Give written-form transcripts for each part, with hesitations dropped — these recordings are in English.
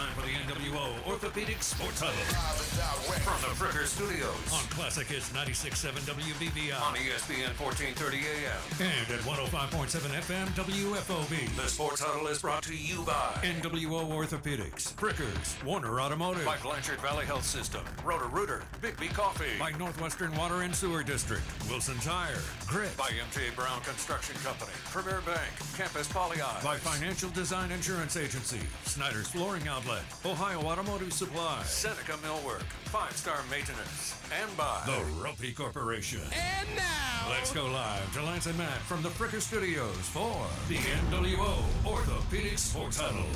time for the NWO Orthopedics Sports Huddle. From the Frickers Studios. On Classic Hits 96.7 WBBI. On ESPN 1430 AM. And at 105.7 FM WFOB. The Sports Huddle is brought to you by NWO Orthopedics, Frickers, Warner Automotive, by Blanchard Valley Health System, Roto-Rooter, Bigby Coffee, by Northwestern Water and Sewer District, Wilson Tire, Grit, by MJ Brown Construction Company, Premier Bank, Campus Poly, by Financial Design Insurance Agency, Snyder's Flooring Outlet, Ohio Automotive Supply, Seneca Millwork, Five Star Maintenance, and by The Ruppy Corporation. And now, let's go live to Lance and Matt from the Fricker Studios for the NWO Orthopedic Sports Huddle.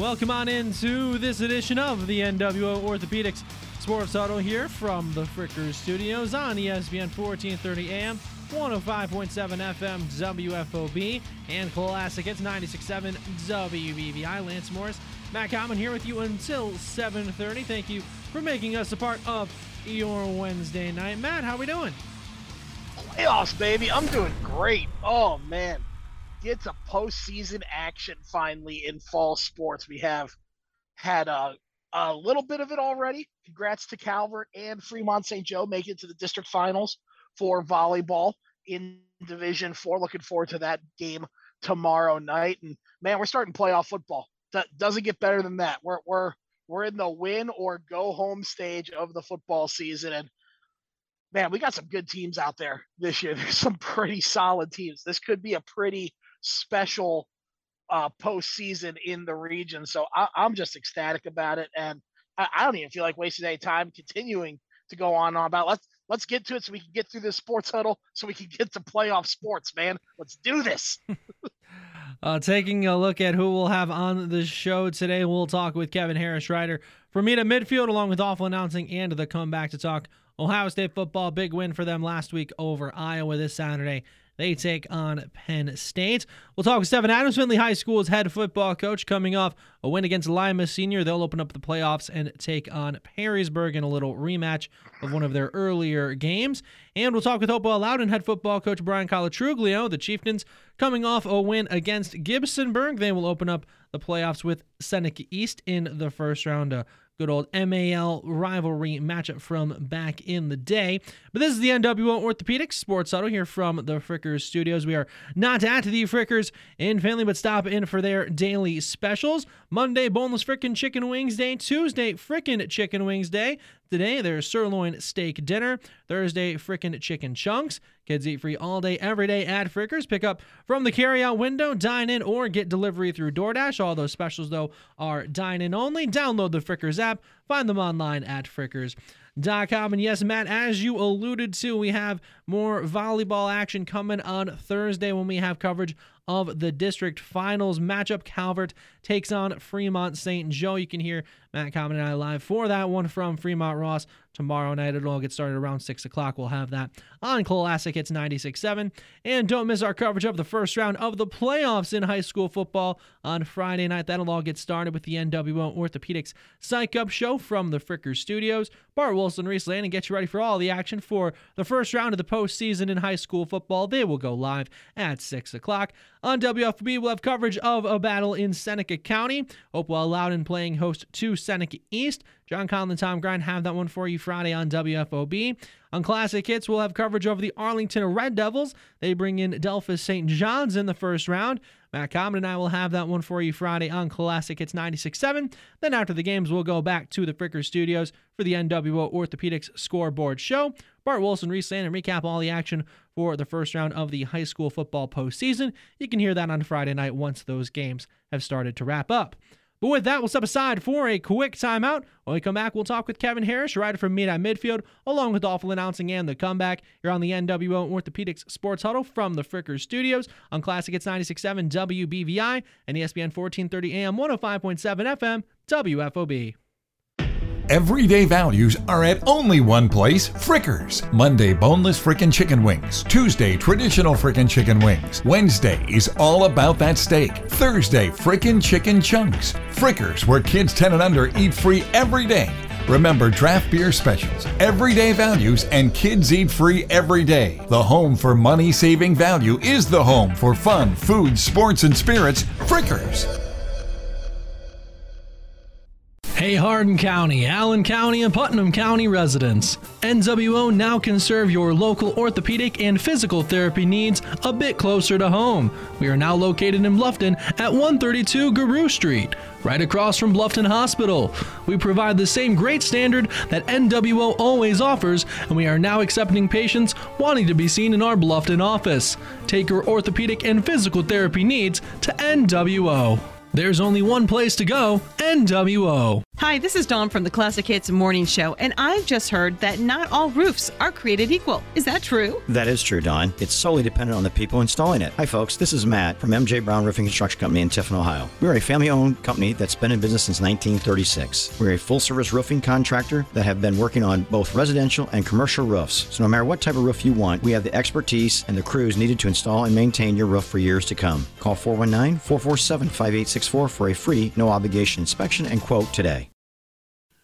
Welcome on into this edition of the NWO Orthopedics Sports Huddle here from the Fricker Studios on ESPN 1430 AM. 105.7 FM WFOB and Classic Hits 96.7 WBBI. Lance Morris, Matt Kalman here with you until 7:30. Thank you for making us a part of your Wednesday night. Matt, how we doing? Playoffs, baby. I'm doing great. Oh, man. It's a postseason action finally in fall sports. We have had a little bit of it already. Congrats to Calvert and Fremont St. Joe making it to the district finals for volleyball in Division 4. Looking forward to that game tomorrow night. And, man, we're starting playoff football. That doesn't get better than that. We're in the win or go home stage of the football season. And, man, we got some good teams out there this year. There's some pretty solid teams. This could be a pretty special postseason in the region. So I'm just ecstatic about it. And I don't even feel like wasting any time continuing to go on and on about it. Let's get to it so we can get through this sports huddle so we can get to playoff sports, man. Let's do this. Taking a look at who we'll have on the show today, we'll talk with Kevin Harrish, writer for Meet at Midfield, along with Awful Announcing and The Comeback, to talk Ohio State football. Big win for them last week over Iowa. This Saturday, they take on Penn State. We'll talk with Stefan Adams, Findlay High School's head football coach, coming off a win against Lima Senior. They'll open up the playoffs and take on Perrysburg in a little rematch of one of their earlier games. And we'll talk with Hopewell Loudon head football coach Brian Colatruglio. The Chieftains coming off a win against Gibsonburg. They will open up the playoffs with Seneca East in the first round. A good old MAL rivalry matchup from back in the day. But this is the NWO Orthopedics Sports Huddle here from the Frickers Studios. We are not at the Frickers in Findlay, but stop in for their daily specials. Monday, boneless frickin' chicken wings day. Tuesday, frickin' chicken wings day. Today, there's sirloin steak dinner. Thursday, frickin' chicken chunks. Kids eat free all day, every day at Frickers. Pick up from the carryout window, dine in, or get delivery through DoorDash. All those specials, though, are dine in only. Download the Frickers app. Find them online at frickers.com. And yes, Matt, as you alluded to, we have more volleyball action coming on Thursday when we have coverage of the district finals matchup. Calvert takes on Fremont St. Joe. You can hear Matt Kalman and I live for that one from Fremont Ross tomorrow night. It'll all get started around 6 o'clock. We'll have that on Classic Hits 96.7. And don't miss our coverage of the first round of the playoffs in high school football on Friday night. That'll all get started with the NWO Orthopedics Psych Up Show from the Fricker Studios. Bart Wilson, Reese Lane, and get you ready for all the action for the first round of the postseason in high school football. They will go live at 6 o'clock. On WFB, we'll have coverage of a battle in Seneca County. Hopewell Loudon playing host to Seneca East. John Conlon, Tom Grind have that one for you Friday on WFOB. On Classic Hits, we'll have coverage over the Arlington Red Devils. They bring in Delphus St. John's in the first round. Matt Common and I will have that one for you Friday on Classic Hits 96.7. Then after the games, we'll go back to the Fricker Studios for the NWO Orthopedics Scoreboard Show. Bart Wilson, Reese Land, and recap all the action for the first round of the high school football postseason. You can hear that on Friday night once those games have started to wrap up. But with that, we'll step aside for a quick timeout. When we come back, we'll talk with Kevin Harrish, writer from Meet at Midfield, along with Awful Announcing and The Comeback. You're on the NWO Orthopedics Sports Huddle from the Frickers Studios on Classic Hits 96.7 WBVI and ESPN 1430 AM 105.7 FM WFOB. Everyday values are at only one place, Frickers. Monday, boneless frickin' chicken wings. Tuesday, traditional frickin' chicken wings. Wednesday is all about that steak. Thursday, frickin' chicken chunks. Frickers, where kids 10 and under eat free every day. Remember draft beer specials, everyday values, and kids eat free every day. The home for money-saving value is the home for fun, food, sports, and spirits, Frickers. Hey Hardin County, Allen County, and Putnam County residents. NWO now can serve your local orthopedic and physical therapy needs a bit closer to home. We are now located in Bluffton at 132 Guru Street, right across from Bluffton Hospital. We provide the same great standard that NWO always offers, and we are now accepting patients wanting to be seen in our Bluffton office. Take your orthopedic and physical therapy needs to NWO. There's only one place to go, NWO. Hi, this is Dawn from the Classic Hits Morning Show, and I've just heard that not all roofs are created equal. Is that true? That is true, Dawn. It's solely dependent on the people installing it. Hi, folks. This is Matt from MJ Brown Roofing Construction Company in Tiffin, Ohio. We're a family-owned company that's been in business since 1936. We're a full-service roofing contractor that have been working on both residential and commercial roofs. So no matter what type of roof you want, we have the expertise and the crews needed to install and maintain your roof for years to come. Call 419-447-5864 for a free, no-obligation inspection and quote today.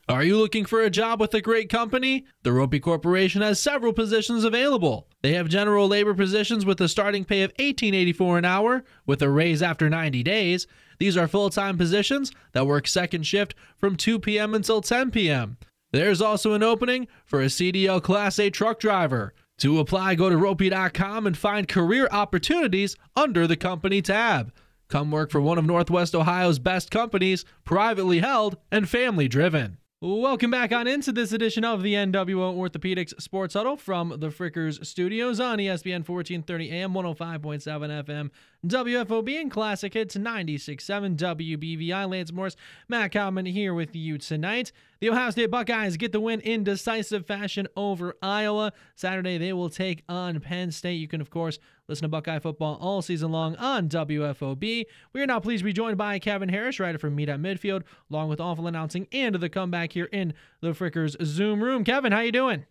Are you looking for a job with a great company? The Ropey Corporation has several positions available. They have general labor positions with a starting pay of $18.84 an hour with a raise after 90 days. These are full-time positions that work second shift from 2 p.m. until 10 p.m. There's also an opening for a CDL Class A truck driver. To apply, go to ropey.com and find career opportunities under the company tab. Come work for one of Northwest Ohio's best companies, privately held and family-driven. Welcome back on into this edition of the NWO Orthopedics Sports Huddle from the Frickers Studios on ESPN 1430 AM, 105.7 FM, WFOB, and Classic Hits 96.7 WBVI. Lance Morris, Matt Kalman here with you tonight. The Ohio State Buckeyes get the win in decisive fashion over Iowa. Saturday, they will take on Penn State. You can, of course, listen to Buckeye football all season long on WFOB. We are now pleased to be joined by Kevin Harrish, writer for Meet at Midfield, along with Awful Announcing and The Comeback here in the Frickers Zoom room. Kevin, how you doing?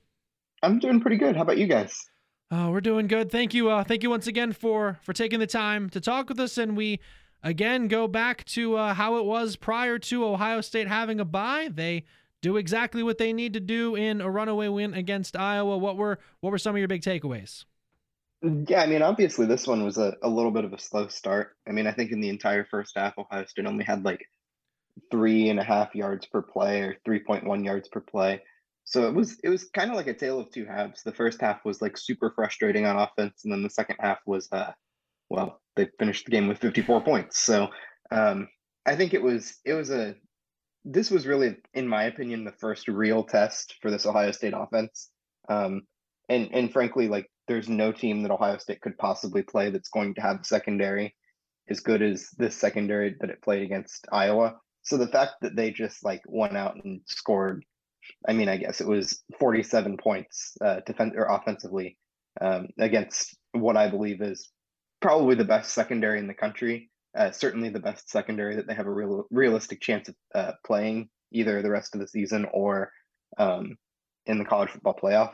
I'm doing pretty good. How about you guys? Oh, we're doing good. Thank you. Thank you once again for taking the time to talk with us. And we, again, go back to how it was prior to Ohio State having a bye. They do exactly what they need to do in a runaway win against Iowa. What were some of your big takeaways? Yeah, I mean, obviously this one was a little bit of a slow start. I mean, I think in the entire first half, Ohio State only had like 3.5 yards per play or 3.1 yards per play. So it was kind of like a tale of two halves. The first half was like super frustrating on offense. And then the second half was, well, they finished the game with 54 points. So I think this was really, in my opinion, the first real test for this Ohio State offense. And frankly, like, there's no team that Ohio State could possibly play that's going to have a secondary as good as this secondary that it played against Iowa. So the fact that they just like went out and scored, I mean, I guess it was 47 points offensively against what I believe is probably the best secondary in the country. Certainly the best secondary that they have a realistic chance of playing either the rest of the season or in the college football playoff.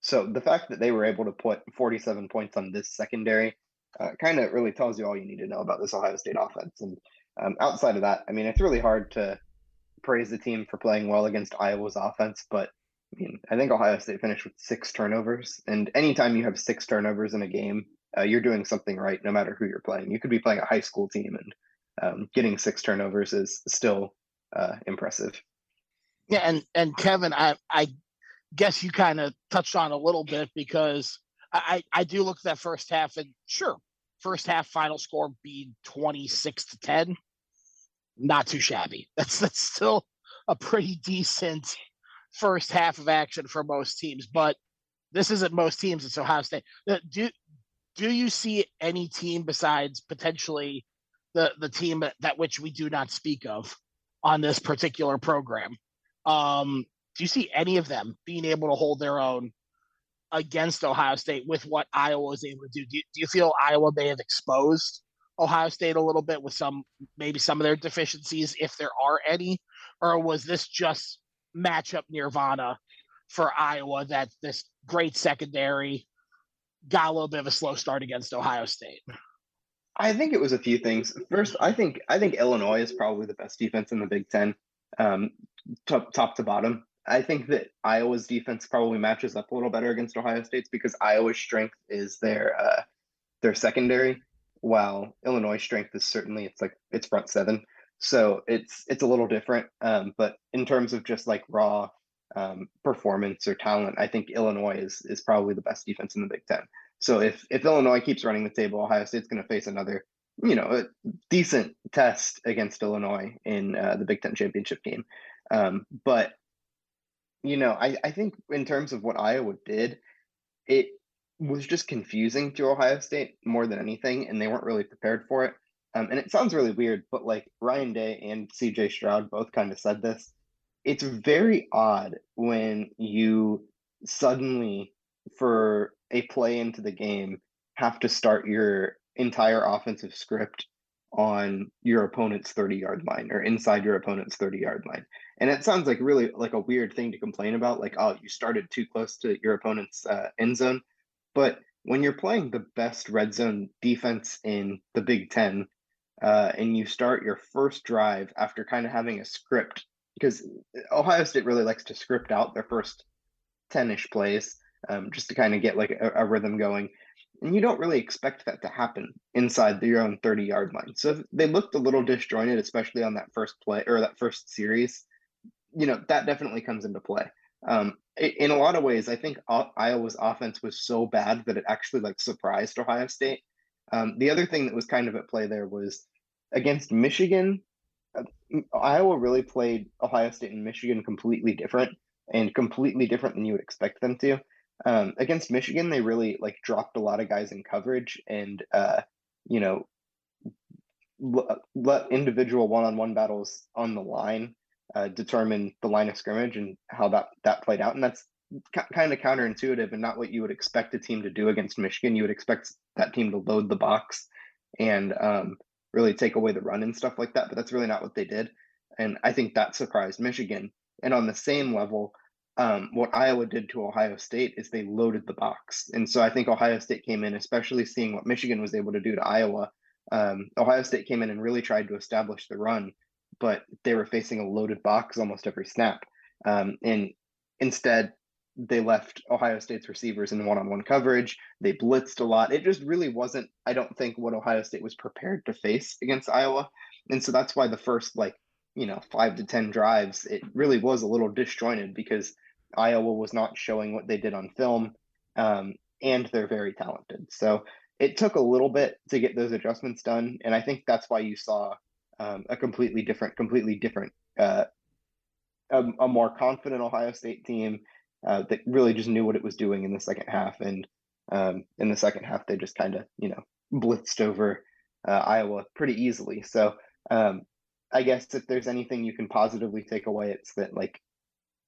So the fact that they were able to put 47 points on this secondary kind of really tells you all you need to know about this Ohio State offense. And outside of that, I mean, it's really hard to praise the team for playing well against Iowa's offense, but I mean, I think Ohio State finished with 6 turnovers. And anytime you have 6 turnovers in a game, you're doing something right, no matter who you're playing. You could be playing a high school team, and getting 6 turnovers is still impressive. Yeah, and Kevin, I guess you kind of touched on a little bit, because I do look at that first half, and sure, first half final score being 26-10, not too shabby. That's still a pretty decent first half of action for most teams, but this isn't most teams. It's Ohio State. Do you see any team besides potentially the team that which we do not speak of on this particular program? Do you see any of them being able to hold their own against Ohio State with what Iowa was able to do? Do you feel Iowa may have exposed Ohio State a little bit with maybe some of their deficiencies, if there are any, or was this just matchup nirvana for Iowa, that this great secondary got a little bit of a slow start against Ohio State? I think it was a few things. First, I think Illinois is probably the best defense in the Big Ten, top to bottom. I think that Iowa's defense probably matches up a little better against Ohio State's, because Iowa's strength is their secondary, while Illinois' strength is certainly its front seven. So it's a little different, but in terms of just like raw performance or talent, I think Illinois is probably the best defense in the Big Ten. So if Illinois keeps running the table, Ohio State's going to face another, you know, a decent test against Illinois in the Big Ten championship game. But, you know, I think in terms of what Iowa did, it was just confusing to Ohio State more than anything, and they weren't really prepared for it. And it sounds really weird, but like Ryan Day and C.J. Stroud both kind of said this. It's very odd when you suddenly, for a play into the game, have to start your entire offensive script on your opponent's 30-yard line or inside your opponent's 30-yard line. And it sounds like really like a weird thing to complain about, like, oh, you started too close to your opponent's end zone. But when you're playing the best red zone defense in the Big Ten, and you start your first drive after kind of having a script, because Ohio State really likes to script out their first 10-ish plays just to kind of get like a rhythm going. And you don't really expect that to happen inside your own 30-yard line. So they looked a little disjointed, especially on that first play or that first series. You know, that definitely comes into play. In a lot of ways, I think Iowa's offense was so bad that it actually like surprised Ohio State. The other thing that was kind of at play there was against Michigan, Iowa really played Ohio State and Michigan completely different than you would expect them to. Against Michigan, they really like dropped a lot of guys in coverage and, you know, let individual one-on-one battles on the line determine the line of scrimmage and how that played out. And that's kind of counterintuitive and not what you would expect a team to do against Michigan. You would expect that team to load the box and really take away the run and stuff like that. But that's really not what they did. And I think that surprised Michigan. And on the same level, what Iowa did to Ohio State is they loaded the box. And so I think Ohio State came in, especially seeing what Michigan was able to do to Iowa. Ohio State came in and really tried to establish the run, but they were facing a loaded box almost every snap. And instead, they left Ohio State's receivers in one-on-one coverage. They blitzed a lot. It just really wasn't, I don't think, what Ohio State was prepared to face against Iowa. And so that's why the first, like, you know, 5 to 10 drives, it really was a little disjointed because Iowa was not showing what they did on film, and they're very talented. So it took a little bit to get those adjustments done. And I think that's why you saw a completely different, a more confident Ohio State team that really just knew what it was doing in the second half. And in the second half, they just kind of, you know, blitzed over Iowa pretty easily. So I guess if there's anything you can positively take away, it's that like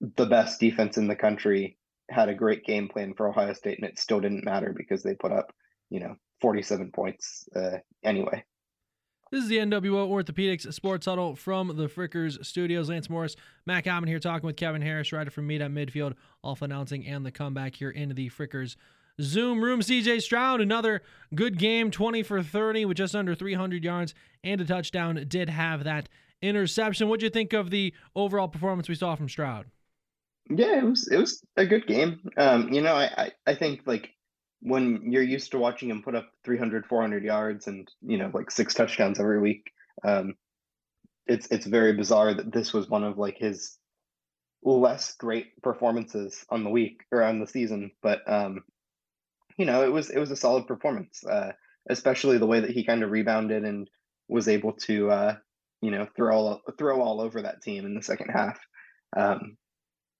the best defense in the country had a great game plan for Ohio State, and it still didn't matter because they put up, you know, 47 points anyway. This is the NWO Orthopedics Sports Huddle from the Frickers Studios. Lance Morris, Matt Kalman here talking with Kevin Harrish, writer from Meet at Midfield, Awful Announcing, and The Comeback here in the Frickers Zoom room. C.J. Stroud, another good game, 20 for 30 with just under 300 yards and a touchdown. Did have that interception. What did you think of the overall performance we saw from Stroud? Yeah, it was a good game. You know, I think like when you're used to watching him put up 300, 400 yards and, you know, like 6 touchdowns every week, it's very bizarre that this was one of like his less great performances on the week or on the season. But, you know, it was a solid performance, especially the way that he kind of rebounded and was able to, you know, throw all over that team in the second half.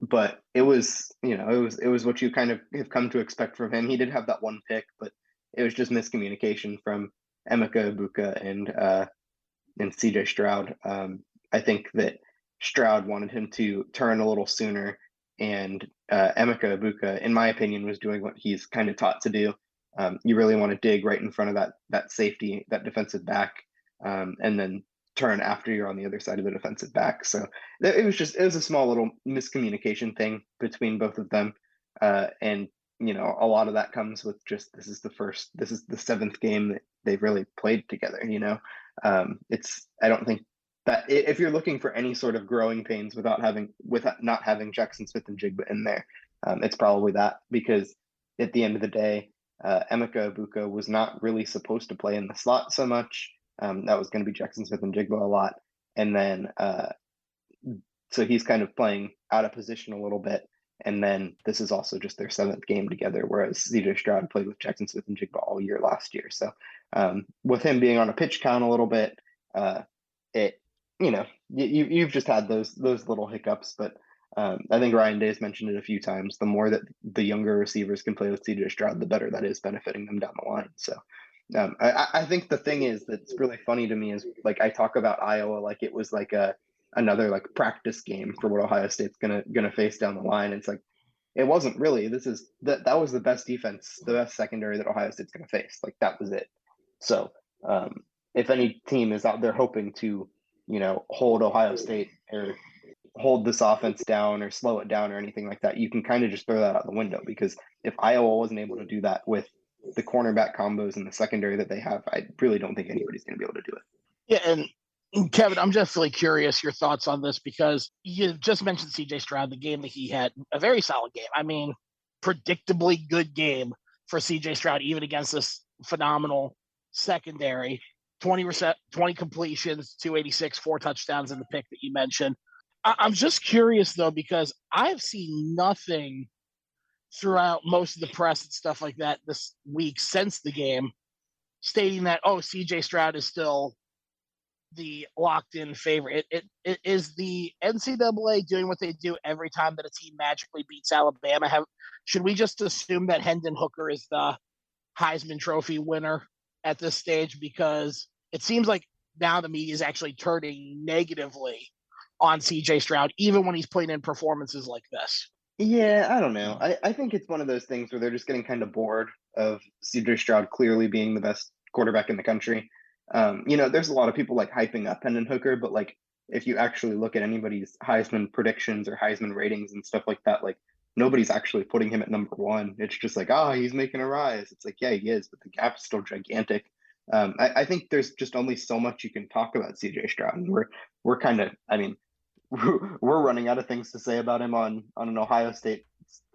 But it was, you know, it was what you kind of have come to expect from him. He did have that one pick, but it was just miscommunication from Emeka Egbuka and C.J. Stroud. I think that Stroud wanted him to turn a little sooner, and Emeka Egbuka, in my opinion, was doing what he's kind of taught to do. You really want to dig right in front of that safety, that defensive back, and then turn after you're on the other side of the defensive back. So it was a small little miscommunication thing between both of them. And, you know, a lot of that comes with just, this is the 7th game that they've really played together. You know, I don't think that if you're looking for any sort of growing pains without not having Jackson Smith and Jigba in there, it's probably that, because at the end of the day, Emeka Egbuka was not really supposed to play in the slot so much. That was going to be Jackson Smith and Jigba a lot. And then so he's kind of playing out of position a little bit. And then this is also just their seventh game together, whereas C.J. Stroud played with Jackson Smith and Jigba all year last year. So with him being on a pitch count a little bit, you've just had those little hiccups. But I think Ryan Day has mentioned it a few times. The more that the younger receivers can play with C.J. Stroud, the better that is benefiting them down the line. So I think the thing is that's really funny to me is, like, I talk about Iowa like it was like another like practice game for what Ohio State's gonna face down the line. It's like, it wasn't really. That was the best defense, the best secondary that Ohio State's gonna face. Like, that was it. So if any team is out there hoping to, hold Ohio State or hold this offense down or slow it down or anything like that, you can kind of just throw that out the window, because if Iowa wasn't able to do that with the cornerback combos and the secondary that they have, I really don't think anybody's gonna be able to do it. Yeah, and Kevin, I'm just really curious your thoughts on this, because you just mentioned C.J. Stroud, the game that he had, a very solid game. I mean, predictably good game for C.J. Stroud, even against this phenomenal secondary. 20 completions, 286, 4 touchdowns in the pick that you mentioned. I'm just curious, though, because I've seen nothing throughout most of the press and stuff like that this week since the game stating that, oh, C.J. Stroud is still the locked-in favorite. It is the NCAA doing what they do every time that a team magically beats Alabama? Should we just assume that Hendon Hooker is the Heisman Trophy winner at this stage? Because it seems like now the media is actually turning negatively on C.J. Stroud, even when he's putting in performances like this. Yeah, I don't know. I think it's one of those things where they're just getting kind of bored of C.J. Stroud clearly being the best quarterback in the country. There's a lot of people like hyping up Hendon Hooker, but like if you actually look at anybody's Heisman predictions or Heisman ratings and stuff like that, like nobody's actually putting him at number one. It's just like, he's making a rise. It's like, yeah, he is, but the gap's still gigantic. I think there's just only so much you can talk about C.J. Stroud, and we're kind of, I mean, we're running out of things to say about him on an Ohio State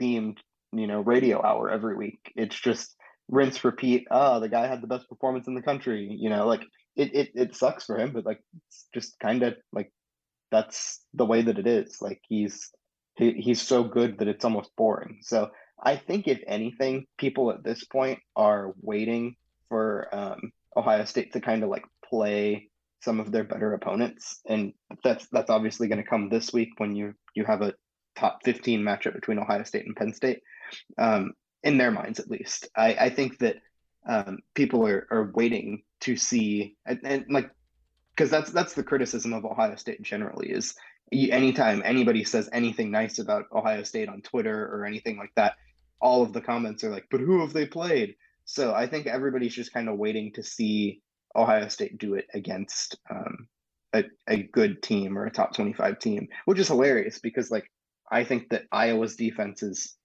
themed, radio hour every week. It's just rinse, repeat. The guy had the best performance in the country. It sucks for him, but like, it's just kind of like, that's the way that it is. Like he's so good that it's almost boring. So I think if anything, people at this point are waiting for Ohio State to kind of like play some of their better opponents. And that's obviously going to come this week when you have a top 15 matchup between Ohio State and Penn State, in their minds, at least. I think that people are waiting to see, and like, because that's the criticism of Ohio State generally is anytime anybody says anything nice about Ohio State on Twitter or anything like that, all of the comments are like, but who have they played? So I think everybody's just kind of waiting to see Ohio State do it against a good team or a top 25 team, which is hilarious because, like, I think that Iowa's defense is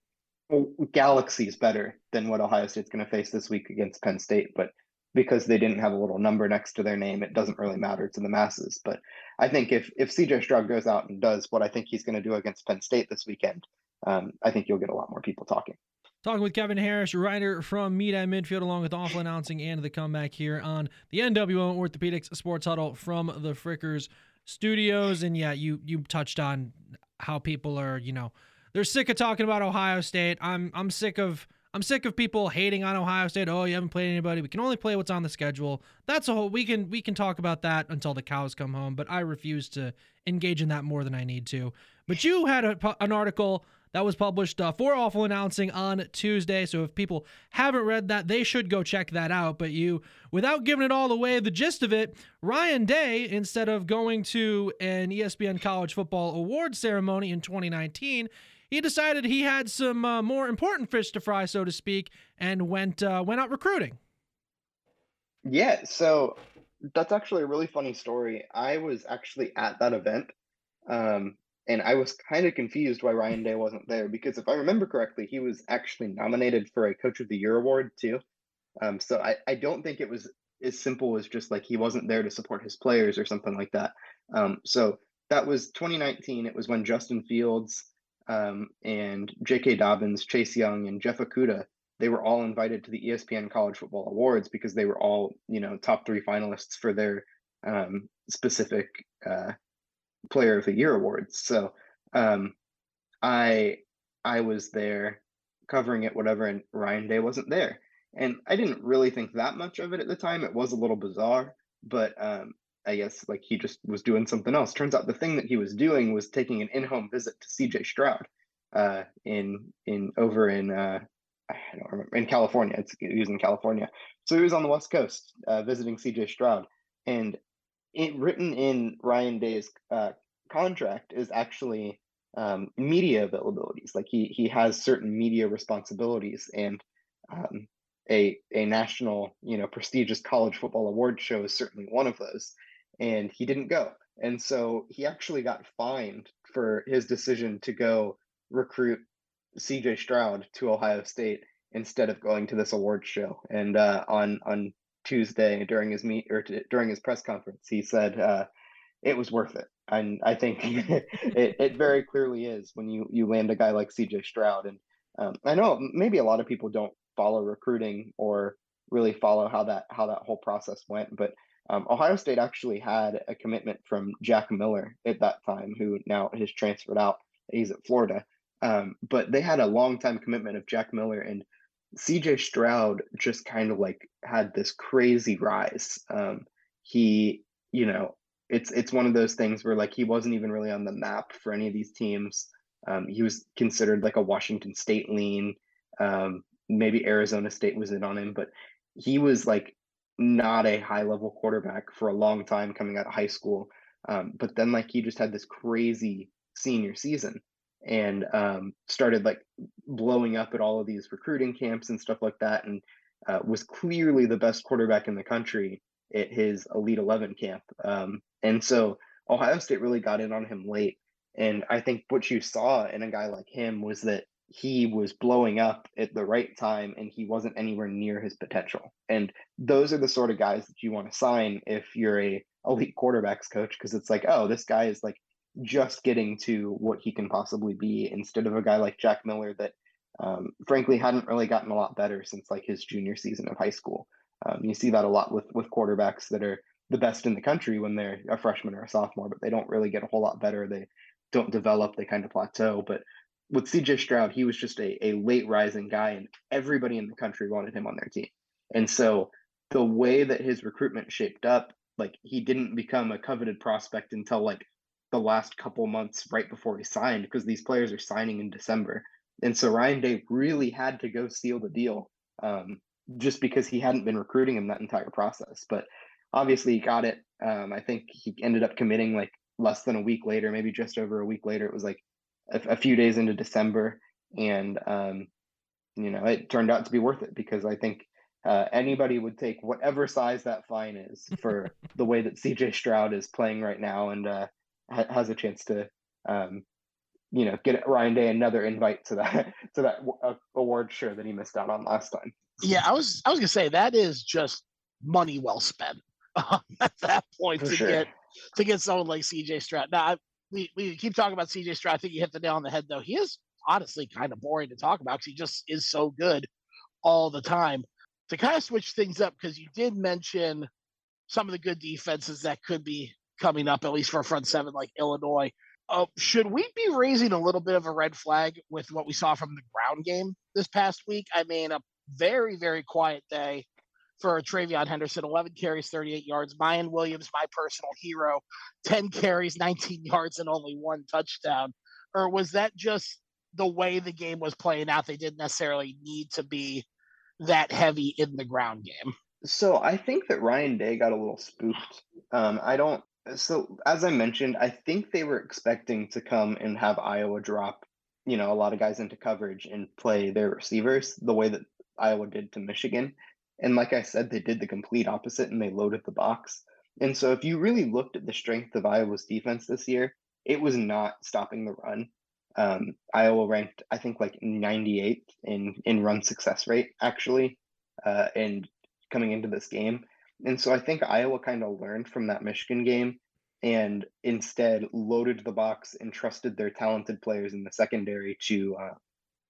galaxies better than what Ohio State's going to face this week against Penn State. But because they didn't have a little number next to their name, it doesn't really matter to the masses. But I think if C.J. Stroud goes out and does what I think he's going to do against Penn State this weekend, I think you'll get a lot more people talking. Talking with Kevin Harrish, a writer from Meet at Midfield, along with Awful Announcing and The Comeback here on the NWO Orthopedics Sports Huddle from the Frickers Studios. And yeah, you touched on how people are, they're sick of talking about Ohio State. I'm sick of people hating on Ohio State. Oh, you haven't played anybody. We can only play what's on the schedule. That's a whole. We can talk about that until the cows come home. But I refuse to engage in that more than I need to. But you had an article that was published for Awful Announcing on Tuesday. So if people haven't read that, they should go check that out. But without giving it all away, the gist of it, Ryan Day, instead of going to an ESPN College Football Awards ceremony in 2019, he decided he had some more important fish to fry, so to speak, and went out recruiting. Yeah, so that's actually a really funny story. I was actually at that event. And I was kind of confused why Ryan Day wasn't there, because if I remember correctly, he was actually nominated for a Coach of the Year award too. So I don't think it was as simple as just like he wasn't there to support his players or something like that. So that was 2019. It was when Justin Fields and J.K. Dobbins, Chase Young, and Jeff Okuda, they were all invited to the ESPN College Football Awards because they were all, top 3 finalists for their specific Player of the Year awards. So I was there covering it, whatever, and Ryan Day wasn't there. And I didn't really think that much of it at the time. It was a little bizarre, but I guess like he just was doing something else. Turns out the thing that he was doing was taking an in-home visit to C.J. Stroud over in I don't remember, in California. He was in California. So he was on the West Coast visiting C.J. Stroud. And it, written in Ryan Day's contract is actually media availabilities. Like he has certain media responsibilities, and a national, prestigious college football award show is certainly one of those, and he didn't go. And so he actually got fined for his decision to go recruit C.J. Stroud to Ohio State instead of going to this award show. And on Tuesday during his during his press conference, he said it was worth it. And I think it very clearly is when you land a guy like C.J. Stroud. And I know maybe a lot of people don't follow recruiting or really follow how that whole process went. But Ohio State actually had a commitment from Jack Miller at that time, who now has transferred out. He's at Florida. But they had a long-time commitment of Jack Miller, and C.J. Stroud just kind of like had this crazy rise. He, it's one of those things where like he wasn't even really on the map for any of these teams. He was considered like a Washington State lean. Maybe Arizona State was in on him, but he was like not a high level quarterback for a long time coming out of high school. But then like he just had this crazy senior season and started like blowing up at all of these recruiting camps and stuff like that, and was clearly the best quarterback in the country at his Elite 11 camp. And so Ohio State really got in on him late. And I think what you saw in a guy like him was that he was blowing up at the right time and he wasn't anywhere near his potential. And those are the sort of guys that you want to sign if you're a elite quarterbacks coach, because it's like, oh, this guy is like just getting to what he can possibly be, instead of a guy like Jack Miller that frankly hadn't really gotten a lot better since like his junior season of high school. You see that a lot with quarterbacks that are the best in the country when they're a freshman or a sophomore, but they don't really get a whole lot better. They don't develop, they kind of plateau. But with C.J. Stroud, he was just a late rising guy, and everybody in the country wanted him on their team. And so the way that his recruitment shaped up, like he didn't become a coveted prospect until like the last couple months right before he signed, because these players are signing in December. And so Ryan Day really had to go seal the deal just because he hadn't been recruiting him that entire process. But obviously he got it. I think he ended up committing like less than a week later, maybe just over a week later. It was like a few days into December. And, it turned out to be worth it, because I think anybody would take whatever size that fine is for the way that C.J. Stroud is playing right now, and has a chance to, get Ryan Day another invite to that award show that he missed out on last time. Yeah, I was gonna say that is just money well spent at that point to get someone like C.J. Stroud. Now we keep talking about C.J. Stroud. I think you hit the nail on the head, though. He is honestly kind of boring to talk about because he just is so good all the time. To kind of switch things up, because you did mention some of the good defenses that could be coming up, at least for a front seven like Illinois. Should we be raising a little bit of a red flag with what we saw from the ground game this past week? I mean, a very, very quiet day for Travion Henderson, 11 carries, 38 yards. Mayan Williams, my personal hero, 10 carries, 19 yards, and only one touchdown. Or was that just the way the game was playing out? They didn't necessarily need to be that heavy in the ground game. So I think that Ryan Day got a little spooked. So as I mentioned, I think they were expecting to come and have Iowa drop, a lot of guys into coverage and play their receivers the way that Iowa did to Michigan. And like I said, they did the complete opposite, and they loaded the box. And so if you really looked at the strength of Iowa's defense this year, it was not stopping the run. Iowa ranked, I think, like 98th in run success rate, actually, and coming into this game. And so I think Iowa kind of learned from that Michigan game and instead loaded the box and trusted their talented players in the secondary to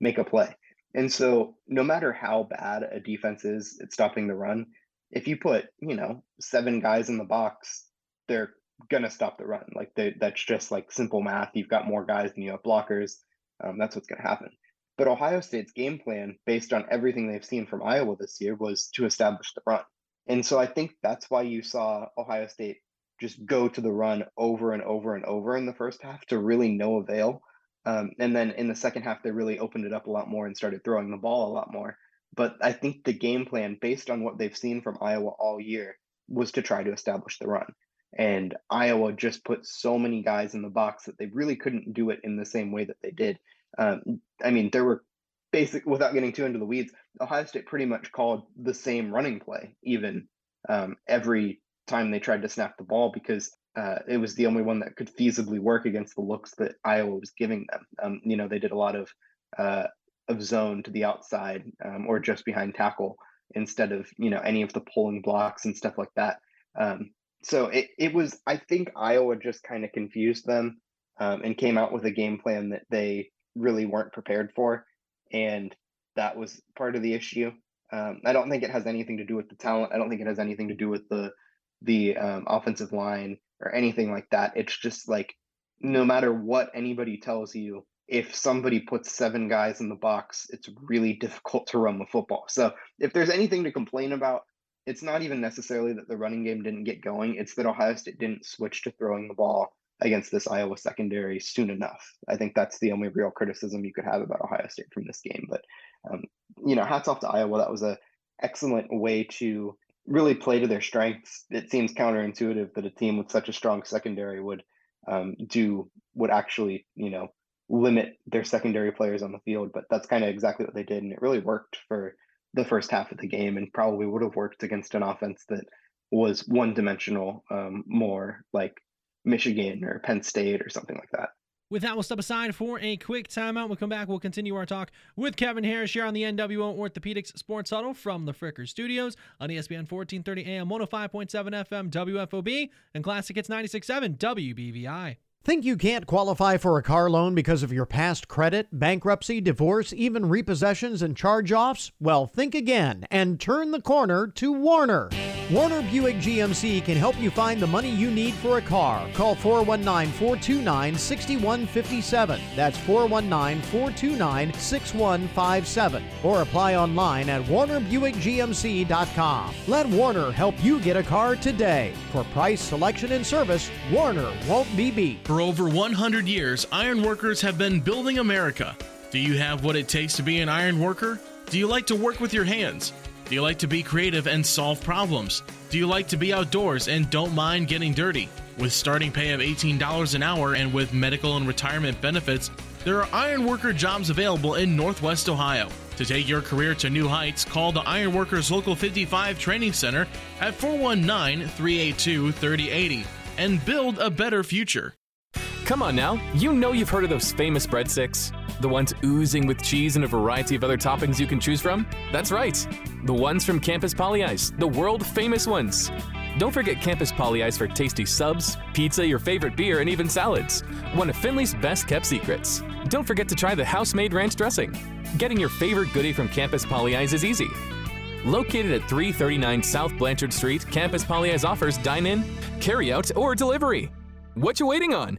make a play. And so no matter how bad a defense is at stopping the run, if you put, 7 guys in the box they're going to stop the run. Like that's just like simple math. You've got more guys than you have blockers. That's what's going to happen. But Ohio State's game plan, based on everything they've seen from Iowa this year, was to establish the run. And so I think that's why you saw Ohio State just go to the run over and over and over in the first half to really no avail. And then in the second half, they really opened it up a lot more and started throwing the ball a lot more. But I think the game plan, based on what they've seen from Iowa all year, was to try to establish the run. And Iowa just put so many guys in the box that they really couldn't do it in the same way that they did. I mean, there were basic, without getting too into the weeds, Ohio State pretty much called the same running play even every time they tried to snap the ball, because it was the only one that could feasibly work against the looks that Iowa was giving them. You know, they did a lot of zone to the outside or just behind tackle instead of, you know, any of the pulling blocks and stuff like that. So it was, I think Iowa just kind of confused them and came out with a game plan that they really weren't prepared for. And that was part of the issue. I don't think it has anything to do with the talent. I don't think it has anything to do with the offensive line or anything like that. It's just like, no matter what anybody tells you, if somebody puts seven guys in the box, it's really difficult to run the football. So if there's anything to complain about, it's not even necessarily that the running game didn't get going. It's that Ohio State didn't switch to throwing the ball against this Iowa secondary soon enough. I think that's the only real criticism you could have about Ohio State from this game. But, you know, hats off to Iowa. That was an excellent way to really play to their strengths. It seems counterintuitive that a team with such a strong secondary would actually, you know, limit their secondary players on the field. But that's kind of exactly what they did. And it really worked for the first half of the game, and probably would have worked against an offense that was one-dimensional, more like Michigan or Penn State or something like that. With that, we'll step aside for a quick timeout. We'll come back. We'll continue our talk with Kevin Harrish here on the NWO Orthopedics Sports Huddle from the Frickers Studios on ESPN 1430 AM, 105.7 FM, WFOB, and Classic Hits 96.7 WBVI. Think you can't qualify for a car loan because of your past credit, bankruptcy, divorce, even repossessions and charge-offs? Well, think again and turn the corner to Warner. Warner Buick GMC can help you find the money you need for a car. Call 419-429-6157. That's 419-429-6157. Or apply online at warnerbuickgmc.com. Let Warner help you get a car today. For price, selection, and service, Warner won't be beat. For over 100 years, ironworkers have been building America. Do you have what it takes to be an iron worker? Do you like to work with your hands? Do you like to be creative and solve problems? Do you like to be outdoors and don't mind getting dirty? With starting pay of $18 an hour and with medical and retirement benefits, there are ironworker jobs available in Northwest Ohio. To take your career to new heights, call the Ironworkers Local 55 Training Center at 419-382-3080 and build a better future. Come on now, you know you've heard of those famous breadsticks. The ones oozing with cheese and a variety of other toppings you can choose from? That's right, the ones from Campus Poly Ice, the world famous ones. Don't forget Campus Poly Ice for tasty subs, pizza, your favorite beer, and even salads. One of Findlay's best kept secrets. Don't forget to try the house-made ranch dressing. Getting your favorite goodie from Campus Poly Ice is easy. Located at 339 South Blanchard Street, Campus Poly Ice offers dine-in, carry-out, or delivery. What you waiting on?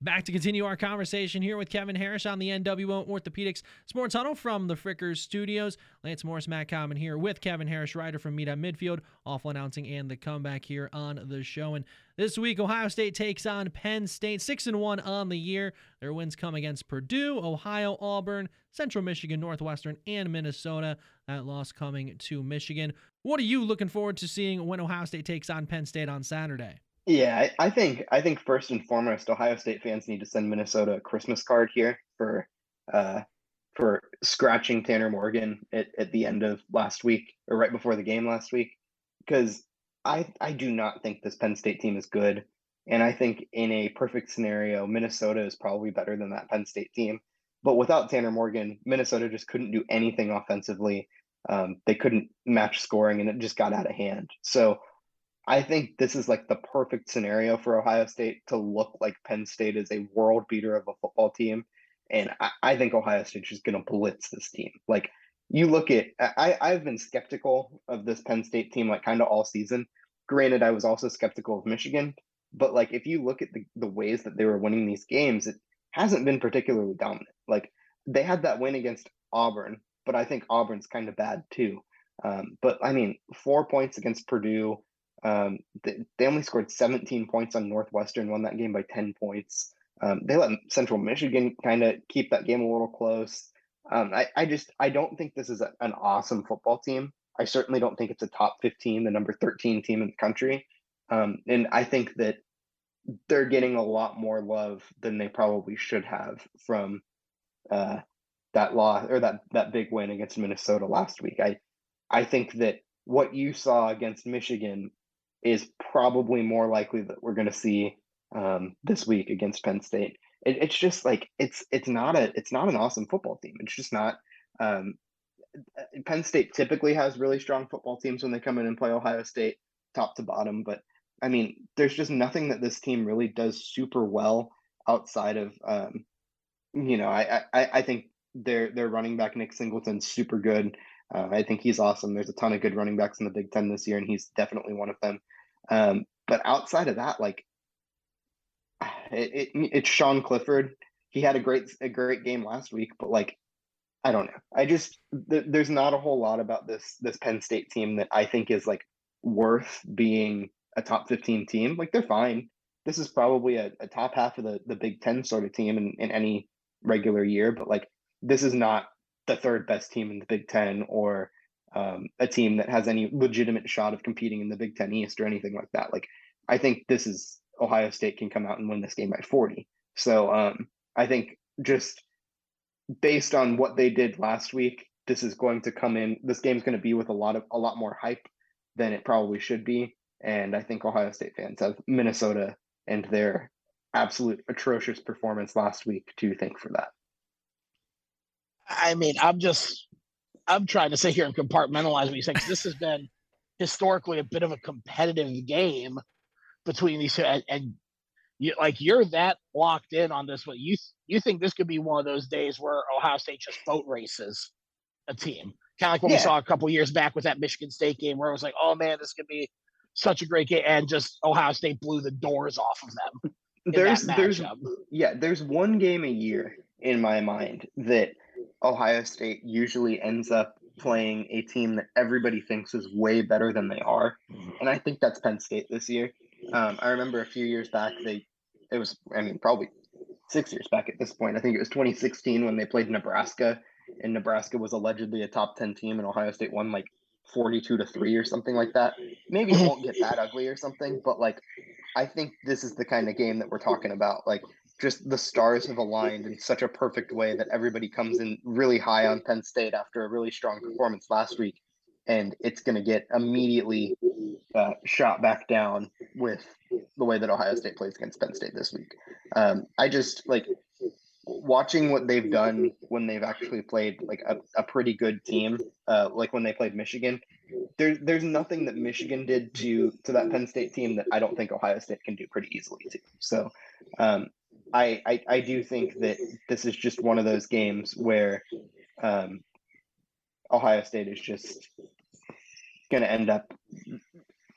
Back to continue our conversation here with Kevin Harrish on the NWO Orthopedics Sports Huddle from the Frickers Studios. Lance Morris, Matt Kalman here with Kevin Harrish, writer from Meet at Midfield, Awful Announcing, and The Comeback here on the show. And this week, Ohio State takes on Penn State, 6-1 on the year. Their wins come against Purdue, Ohio, Auburn, Central Michigan, Northwestern, and Minnesota. That loss coming to Michigan. What are you looking forward to seeing when Ohio State takes on Penn State on Saturday? Yeah, I think first and foremost, Ohio State fans need to send Minnesota a Christmas card here for scratching Tanner Morgan at the end of last week, or right before the game last week, because I do not think this Penn State team is good. And I think in a perfect scenario, Minnesota is probably better than that Penn State team. But without Tanner Morgan, Minnesota just couldn't do anything offensively. They couldn't match scoring, and it just got out of hand. So I think this is like the perfect scenario for Ohio State to look like Penn State is a world beater of a football team. And I think Ohio State's just going to blitz this team. Like, you look at, I've been skeptical of this Penn State team, like, kind of all season. Granted, I was also skeptical of Michigan, but like, if you look at the ways that they were winning these games, it hasn't been particularly dominant. Like, they had that win against Auburn, but I think Auburn's kind of bad too. But I mean, 4 points against Purdue. They only scored 17 points on Northwestern, won that game by 10 points. They let Central Michigan kind of keep that game a little close. I don't think this is an awesome football team. I certainly don't think it's a top 15, the number 13 team in the country. And I think that they're getting a lot more love than they probably should have from that loss, or that big win against Minnesota last week. I think that what you saw against Michigan is probably more likely that we're going to see this week against Penn State. It's just like, it's not an awesome football team. It's just not. Penn State typically has really strong football teams when they come in and play Ohio State top to bottom. But I mean, there's just nothing that this team really does super well outside of, I think their running back, Nick Singleton's super good. I think he's awesome. There's a ton of good running backs in the Big Ten this year, and he's definitely one of them. But outside of that, like, it's Sean Clifford. He had a great game last week, but like, I don't know. I just, there's not a whole lot about this Penn State team that I think is like worth being a top 15 team. Like, they're fine. This is probably a top half of the Big Ten sort of team in any regular year, but like, this is not the third best team in the Big Ten, or a team that has any legitimate shot of competing in the Big Ten East or anything like that. Like, I think this is, Ohio State can come out and win this game by 40. So I think just based on what they did last week, this is going to come in. This game's going to be with a lot more hype than it probably should be. And I think Ohio State fans have Minnesota and their absolute atrocious performance last week to thank for that. I mean, I'm trying to sit here and compartmentalize what you say, 'cause this has been historically a bit of a competitive game between these two, and you, like, you're that locked in on this one. You think this could be one of those days where Ohio State just boat races a team, kind of like what we saw a couple years back with that Michigan State game, where it was like, oh man, this could be such a great game, and just Ohio State blew the doors off of them. There's one game a year in my mind that Ohio State usually ends up playing a team that everybody thinks is way better than they are, and I think that's Penn State this year. I remember a few years back, probably 6 years back at this point. I think it was 2016 when they played Nebraska, and Nebraska was allegedly a top 10 team, and Ohio State won like 42-3 or something like that. Maybe it won't get that ugly or something, but like, I think this is the kind of game that we're talking about. Like, just the stars have aligned in such a perfect way that everybody comes in really high on Penn State after a really strong performance last week, and it's going to get immediately shot back down with the way that Ohio State plays against Penn State this week. I just like watching what they've done when they've actually played like a pretty good team, like when they played Michigan. There's nothing that Michigan did to that Penn State team that I don't think Ohio State can do pretty easily to. So I do think that this is just one of those games where Ohio State is just going to end up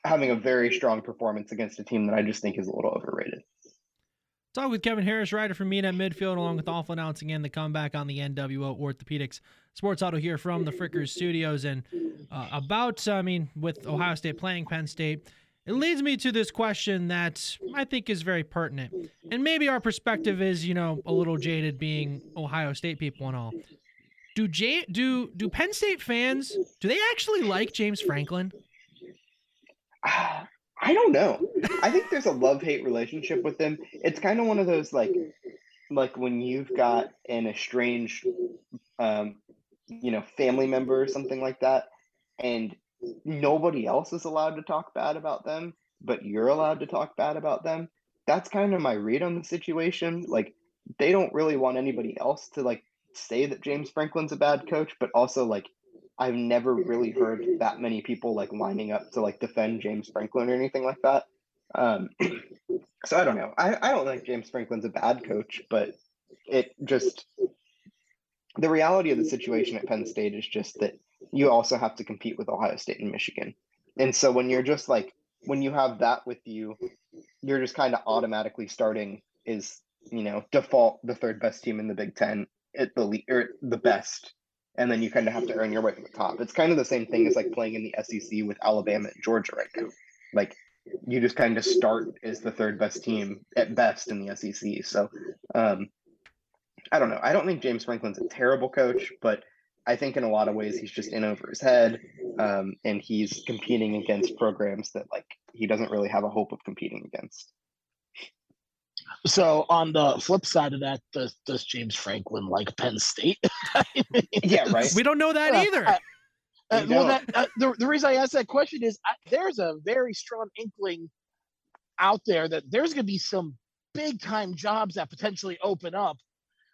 having a very strong performance against a team that I just think is a little overrated. Talk with Kevin Harrish, writer for Meet at Midfield, along with Awful Announcing and The Comeback on the NWO Orthopedics Sports Auto here from the Frickers Studios. And with Ohio State playing Penn State, it leads me to this question that I think is very pertinent. And maybe our perspective is, a little jaded being Ohio State people and all. Do Penn State fans, do they actually like James Franklin? I don't know. I think there's a love-hate relationship with him. It's kind of one of those, like when you've got an estranged, family member or something like that, and nobody else is allowed to talk bad about them, but you're allowed to talk bad about them. That's kind of my read on the situation. Like, they don't really want anybody else to like say that James Franklin's a bad coach, but also like I've never really heard that many people like lining up to like defend James Franklin or anything like that. So I don't know. I don't think James Franklin's a bad coach, but it just, the reality of the situation at Penn State is just that you also have to compete with Ohio State and Michigan. And so when you're just like, when you have that with you, you're just kind of automatically starting is, you know, default the third best team in the Big Ten at the or the best. And then you kind of have to earn your way to the top. It's kind of the same thing as like playing in the SEC with Alabama and Georgia right now. Like, you just kind of start as the third best team at best in the SEC. So I don't know. I don't think James Franklin's a terrible coach, but I think in a lot of ways he's just in over his head, and he's competing against programs that like he doesn't really have a hope of competing against. So on the flip side of that, does James Franklin like Penn State? I mean, yeah, right. We don't know that either. Well, the reason I asked that question is there's a very strong inkling out there that there's going to be some big-time jobs that potentially open up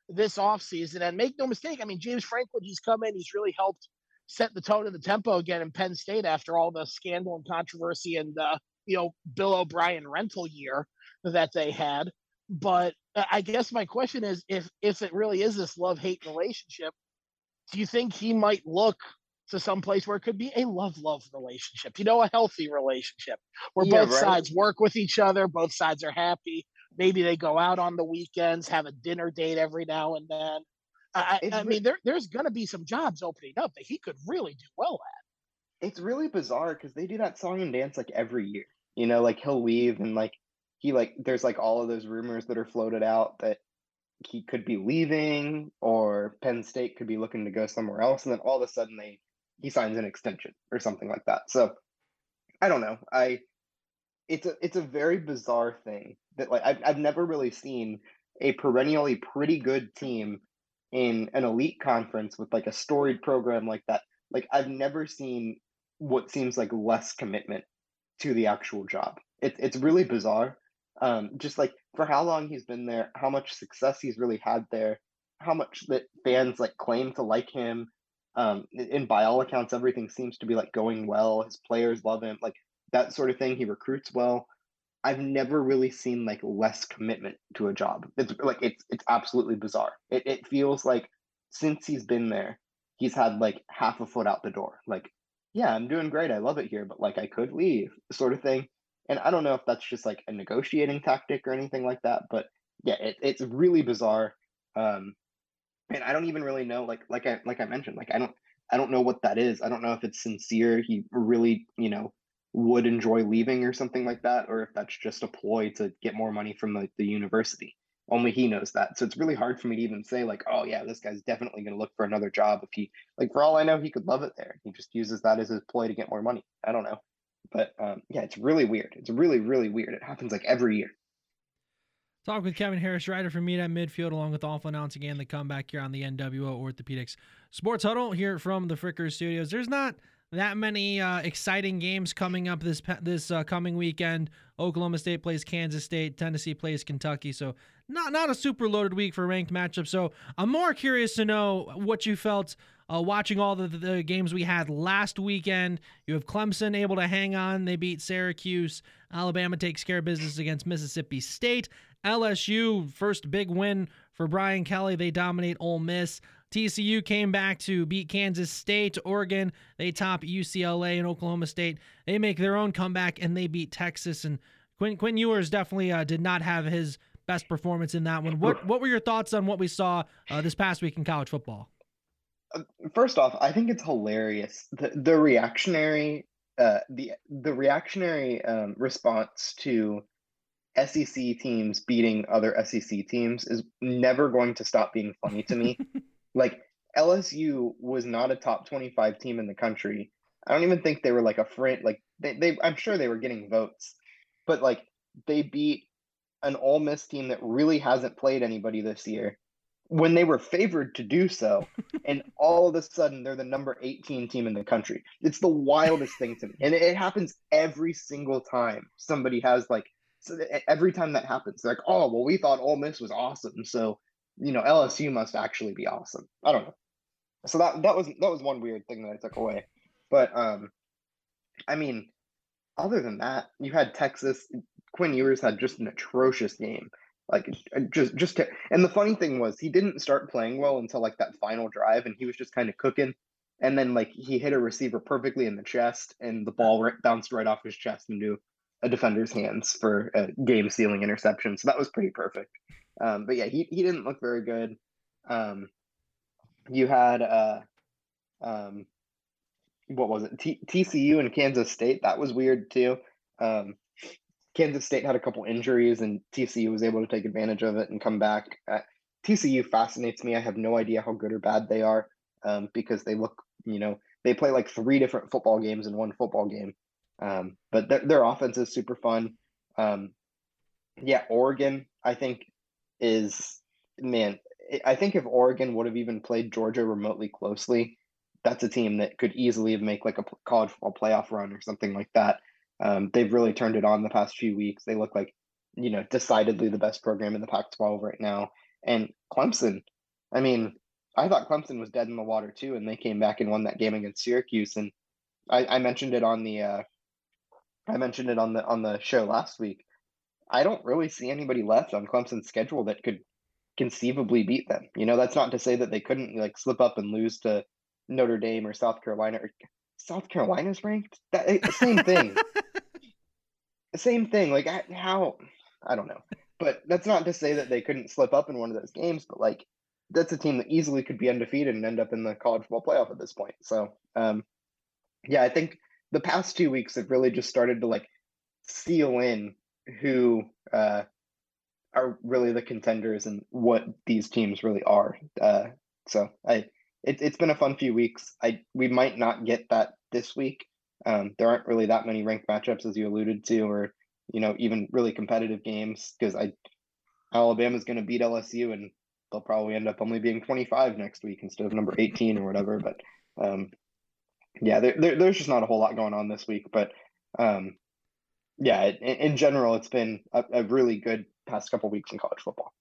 this offseason. And make no mistake, I mean, James Franklin, he's come in, he's really helped set the tone and the tempo again in Penn State after all the scandal and controversy and Bill O'Brien rental year that they had. But I guess my question is, if it really is this love-hate relationship, do you think he might look to some place where it could be a love-love relationship, you know, a healthy relationship where both sides work with each other, both sides are happy. Maybe they go out on the weekends, have a dinner date every now and then. I mean, there's going to be some jobs opening up that he could really do well at. It's really bizarre because they do that song and dance like every year, you know, like he'll leave and like he like there's like all of those rumors that are floated out that he could be leaving or Penn State could be looking to go somewhere else. And then all of a sudden he signs an extension or something like that. So I don't know. It's a very bizarre thing that like I've never really seen a perennially pretty good team in an elite conference with like a storied program like that. Like I've never seen what seems like less commitment to the actual job. It's really bizarre. Just like for how long he's been there, how much success he's really had there, how much that fans like claim to like him. And by all accounts, everything seems to be like going well. His players love him, like that sort of thing. He recruits well. I've never really seen like less commitment to a job. It's like it's absolutely bizarre. It feels like since he's been there, he's had like half a foot out the door. Like, yeah, I'm doing great. I love it here, but like I could leave, sort of thing. And I don't know if that's just like a negotiating tactic or anything like that. But yeah, it's really bizarre. And I don't even really know, like I mentioned, like I don't know what that is. I don't know if it's sincere. He really, you know, would enjoy leaving or something like that, or if that's just a ploy to get more money from the university. Only he knows that. So it's really hard for me to even say like, oh yeah, this guy's definitely going to look for another job. If he, like, for all I know, he could love it there. He just uses that as his ploy to get more money. I don't know. But yeah, it's really weird. It's really, really weird. It happens like every year. Talk with Kevin Harrish, writer for Meet at Midfield, along with Awful Announcing and The Comeback here on the NWO Orthopedics Sports Huddle here from the Frickers Studios. There's not that many exciting games coming up this coming weekend. Oklahoma State plays Kansas State. Tennessee plays Kentucky. So not a super loaded week for ranked matchups. So I'm more curious to know what you felt watching all the games we had last weekend. You have Clemson able to hang on. They beat Syracuse. Alabama takes care of business against Mississippi State. LSU, first big win for Brian Kelly. They dominate Ole Miss. TCU came back to beat Kansas State. Oregon, they top UCLA, and Oklahoma State, they make their own comeback, and they beat Texas. And Quinn Ewers definitely did not have his best performance in that one. What were your thoughts on what we saw this past week in college football? First off, I think it's hilarious. The reactionary response to SEC teams beating other SEC teams is never going to stop being funny to me. Like, LSU was not a top 25 team in the country. I don't even think they were like a friend. Like they I'm sure they were getting votes, but like they beat an Ole Miss team that really hasn't played anybody this year. when they were favored to do so, and all of a sudden they're the number 18 team in the country. It's the wildest thing to me. And it happens every single time somebody has like, so every time that happens, they're like, oh, well, we thought Ole Miss was awesome, so, you know, LSU must actually be awesome. I don't know. So that was one weird thing that I took away. But, I mean, other than that, you had Texas. Quinn Ewers had just an atrocious game. Like, just and the funny thing was, he didn't start playing well until like that final drive, and he was just kind of cooking. And then like he hit a receiver perfectly in the chest, and the ball bounced right off his chest into a defender's hands for a game-sealing interception. So that was pretty perfect. But yeah, he didn't look very good. You had what was it? TCU and Kansas State. That was weird too. Kansas State had a couple injuries, and TCU was able to take advantage of it and come back. TCU fascinates me. I have no idea how good or bad they are, because they look, you know, they play like three different football games in one football game. But their offense is super fun. Yeah, Oregon, I think, is, man, I think if Oregon would have even played Georgia remotely closely, that's a team that could easily have make like a college football playoff run or something like that. They've really turned it on the past few weeks. They look like, you know, decidedly the best program in the Pac-12 right now. And Clemson, I mean, I thought Clemson was dead in the water too, and they came back and won that game against Syracuse. And I mentioned it on the I mentioned it on the show last week. I don't really see anybody left on Clemson's schedule that could conceivably beat them. You know, that's not to say that they couldn't like slip up and lose to Notre Dame or South Carolina. South Carolina's ranked? That, same thing. Same thing. Like, how? I don't know. But that's not to say that they couldn't slip up in one of those games, but, like, that's a team that easily could be undefeated and end up in the college football playoff at this point. So, yeah, I think the past 2 weeks have really just started to, like, seal in who are really the contenders and what these teams really are. It's been a fun few weeks. We might not get that this week. There aren't really that many ranked matchups, as you alluded to, or, you know, even really competitive games, because Alabama's going to beat LSU, and they'll probably end up only being 25 next week instead of number 18 or whatever. But yeah, there's just not a whole lot going on this week. But yeah, in general, it's been a really good past couple weeks in college football.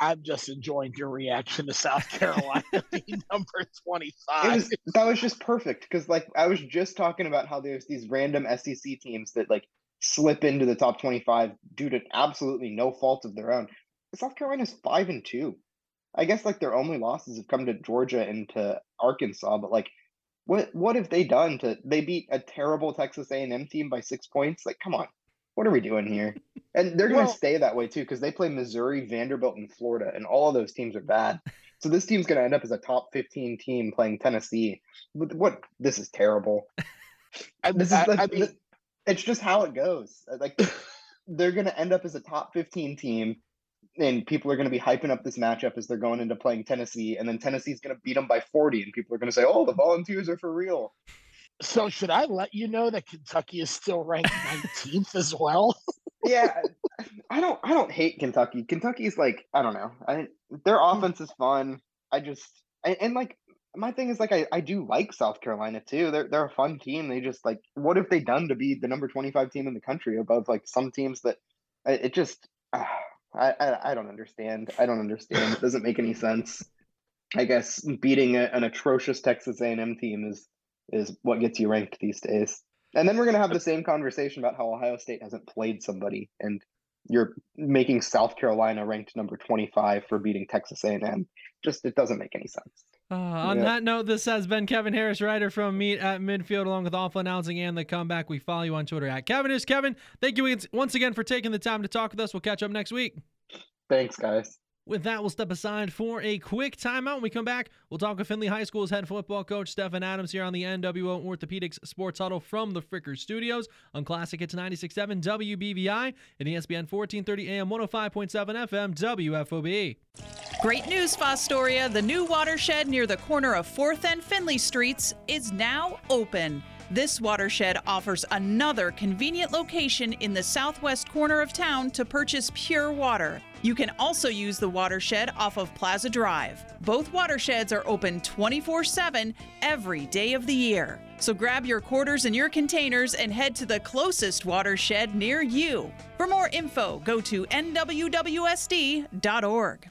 I'm just enjoying your reaction to South Carolina being number 25. That was just perfect, because like I was just talking about how there's these random SEC teams that like slip into the top 25 due to absolutely no fault of their own. South Carolina's 5-2. I guess like their only losses have come to Georgia and to Arkansas, but like what have they done to? They beat a terrible Texas A&M team by 6 points. Like, come on. What are we doing here? And they're going to stay that way too, because they play Missouri, Vanderbilt, and Florida, and all of those teams are bad. So this team's going to end up as a top 15 team playing Tennessee. What? This is terrible. It's just how it goes. Like they're going to end up as a top 15 team, and people are going to be hyping up this matchup as they're going into playing Tennessee, and then Tennessee's going to beat them by 40, and people are going to say, "Oh, the Volunteers are for real." So should I let you know that Kentucky is still ranked 19th as well? Yeah, I don't hate Kentucky. Kentucky's like, I don't know. Their offense is fun. And like my thing is like I do like South Carolina too. They're a fun team. They just like, what have they done to be the number 25 team in the country above like some teams that it just I don't understand. I don't understand. It doesn't make any sense. I guess beating an atrocious Texas A&M team is what gets you ranked these days. And then we're going to have the same conversation about how Ohio State hasn't played somebody, and you're making South Carolina ranked number 25 for beating Texas A&M. Just, it doesn't make any sense. On that note, this has been Kevin Harrish, writer from Meet at Midfield, along with Awful Announcing and The Comeback. We follow you on Twitter at KevinHarrishKevin. Thank you once again for taking the time to talk with us. We'll catch up next week. Thanks, guys. With that, we'll step aside for a quick timeout. When we come back, we'll talk with Findlay High School's head football coach, Stefan Adams, here on the NWO Orthopedics Sports Huddle from the Frickers Studios on Classic. It's 96.7 WBVI and ESPN 1430 AM 105.7 FM WFOB. Great news, Fostoria. The new watershed near the corner of 4th and Findlay Streets is now open. This watershed offers another convenient location in the southwest corner of town to purchase pure water. You can also use the watershed off of Plaza Drive. Both watersheds are open 24/7 every day of the year. So grab your quarters and your containers and head to the closest watershed near you. For more info, go to nwwsd.org.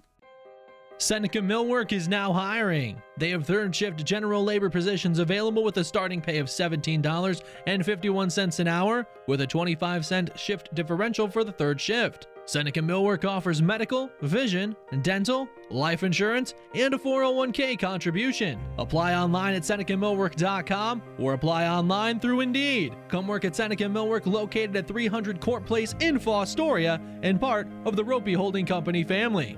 Seneca Millwork is now hiring. They have third shift general labor positions available with a starting pay of $17.51 an hour with a 25-cent shift differential for the third shift. Seneca Millwork offers medical, vision, dental, life insurance, and a 401k contribution. Apply online at SenecaMillwork.com or apply online through Indeed. Come work at Seneca Millwork, located at 300 Court Place in Fostoria and part of the Ropey Holding Company family.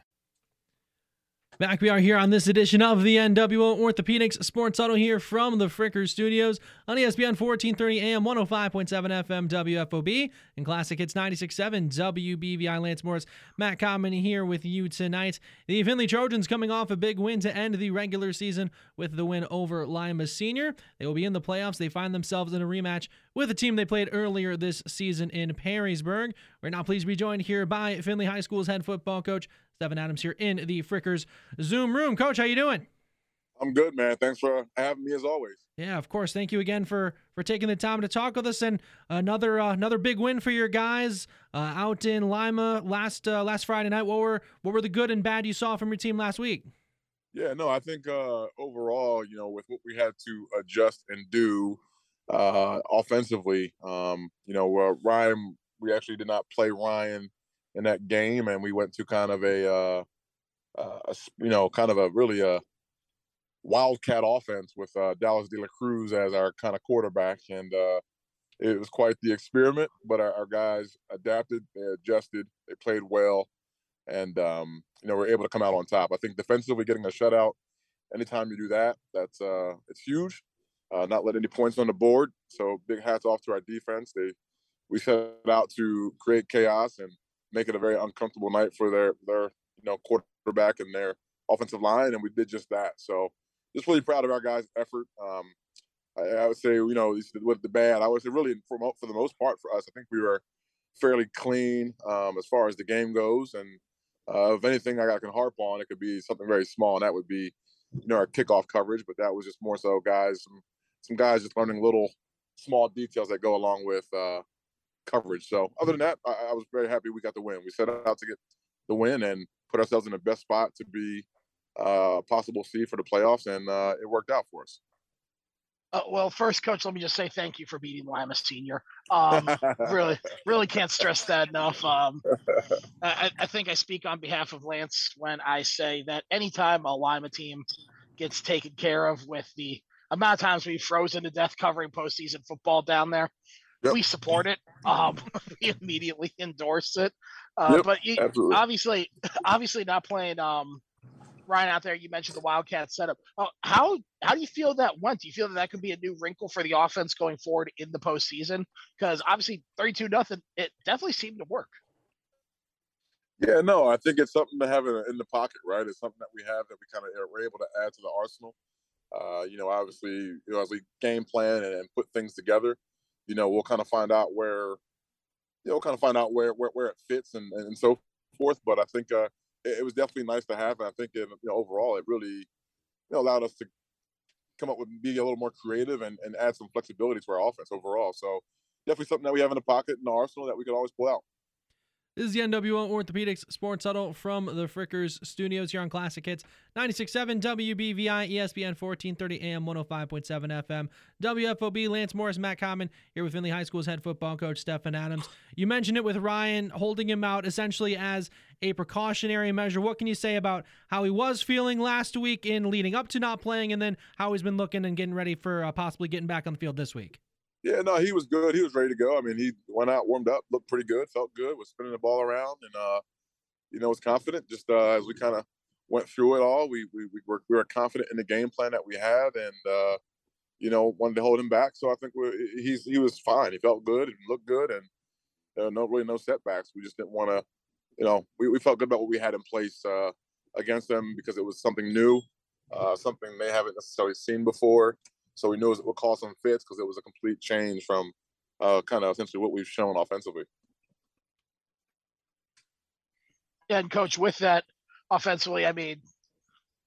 Back we are here on this edition of the NWO Orthopedics Sports Auto here from the Frickers Studios on ESPN 1430 AM, 105.7 FM WFOB, and Classic Hits 96.7 WBVI. Lance Morris, Matt Kalman here with you tonight. The Findlay Trojans coming off a big win to end the regular season with the win over Lima Senior. They will be in the playoffs. They find themselves in a rematch with a team they played earlier this season in Perrysburg. We're now pleased to be joined here by Findlay High School's head football coach, Stefan Adams, here in the Frickers Zoom room. Coach, how you doing? I'm good, man. Thanks for having me as always. Yeah, of course. Thank you again for taking the time to talk with us. And another big win for your guys out in Lima last Friday night. What were the good and bad you saw from your team last week? Yeah, no, I think overall, you know, with what we had to adjust and do offensively, you know, Ryan, we actually did not play Ryan in that game, and we went to kind of a wildcat offense with Dallas De La Cruz as our kind of quarterback, and it was quite the experiment. But our guys adapted, they adjusted, they played well, and you know, we're able to come out on top. I think defensively, getting a shutout, anytime you do that, that's it's huge. Not let any points on the board. So big hats off to our defense. We set out to create chaos and make it a very uncomfortable night for their you know, quarterback and their offensive line, and we did just that. So just really proud of our guys' effort. I would say, you know, with the bad, I would say really for the most part for us, I think we were fairly clean as far as the game goes. And if anything I can harp on, it could be something very small, and that would be, you know, our kickoff coverage. But that was just more so guys, some guys just learning little small details that go along with coverage. So other than that, I was very happy we got the win. We set out to get the win and put ourselves in the best spot to be possible seed for the playoffs, and it worked out for us. Well, first, Coach, let me just say thank you for beating Lima Senior. Really can't stress that enough. I think I speak on behalf of Lance when I say that anytime a Lima team gets taken care of with the amount of times we've frozen to death covering postseason football down there, yep, we support it. We immediately endorse it. Yep, but obviously not playing Ryan out there. You mentioned the Wildcat setup. How do you feel that went? Do you feel that could be a new wrinkle for the offense going forward in the postseason? Because obviously 32-0, it definitely seemed to work. Yeah, no, I think it's something to have in the pocket, right? It's something that we have that we kind of were able to add to the arsenal. You know, obviously, you know, as we game plan and put things together, you know, we'll kind of find out where it fits and so forth. But I think it was definitely nice to have. And I think, you know, overall, it really, you know, allowed us to come up with being a little more creative and add some flexibility to our offense overall. So definitely something that we have in the pocket in the arsenal that we can always pull out. This is the NWO Orthopedics Sports Huddle from the Frickers Studios here on Classic Hits 96.7 WBVI, ESPN 1430 AM, 105.7 FM, WFOB. Lance Morris, Matt Kalman here with Findlay High School's head football coach, Stefan Adams. You mentioned it with Ryan holding him out essentially as a precautionary measure. What can you say about how he was feeling last week in leading up to not playing, and then how he's been looking and getting ready for possibly getting back on the field this week? Yeah, no, he was good. He was ready to go. I mean, he went out, warmed up, looked pretty good, felt good, was spinning the ball around, and, was confident. Just as we kind of went through it all, we were confident in the game plan that we had and, wanted to hold him back. So I think he was fine. He felt good and looked good, and there were no setbacks. We just didn't want to, we felt good about what we had in place against them because it was something new, something they haven't necessarily seen before. So we knew it would cause some fits because it was a complete change from kind of essentially what we've shown offensively. And, Coach, with that offensively, I mean,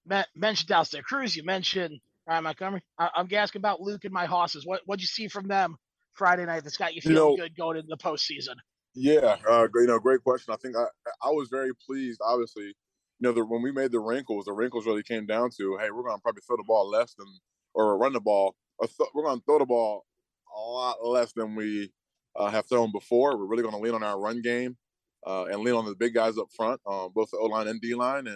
Matt mentioned Dallas Cruz. You mentioned Ryan Montgomery. I'm asking about Luke and my Hosses. What'd you see from them Friday night that's got you feeling good going into the postseason? Yeah, great question. I think I was very pleased, obviously. When we made the wrinkles really came down to, hey, we're going to probably throw the ball less than – or run the ball, we're going to throw the ball a lot less than we have thrown before. We're really going to lean on our run game and lean on the big guys up front, both the O-line and D-line.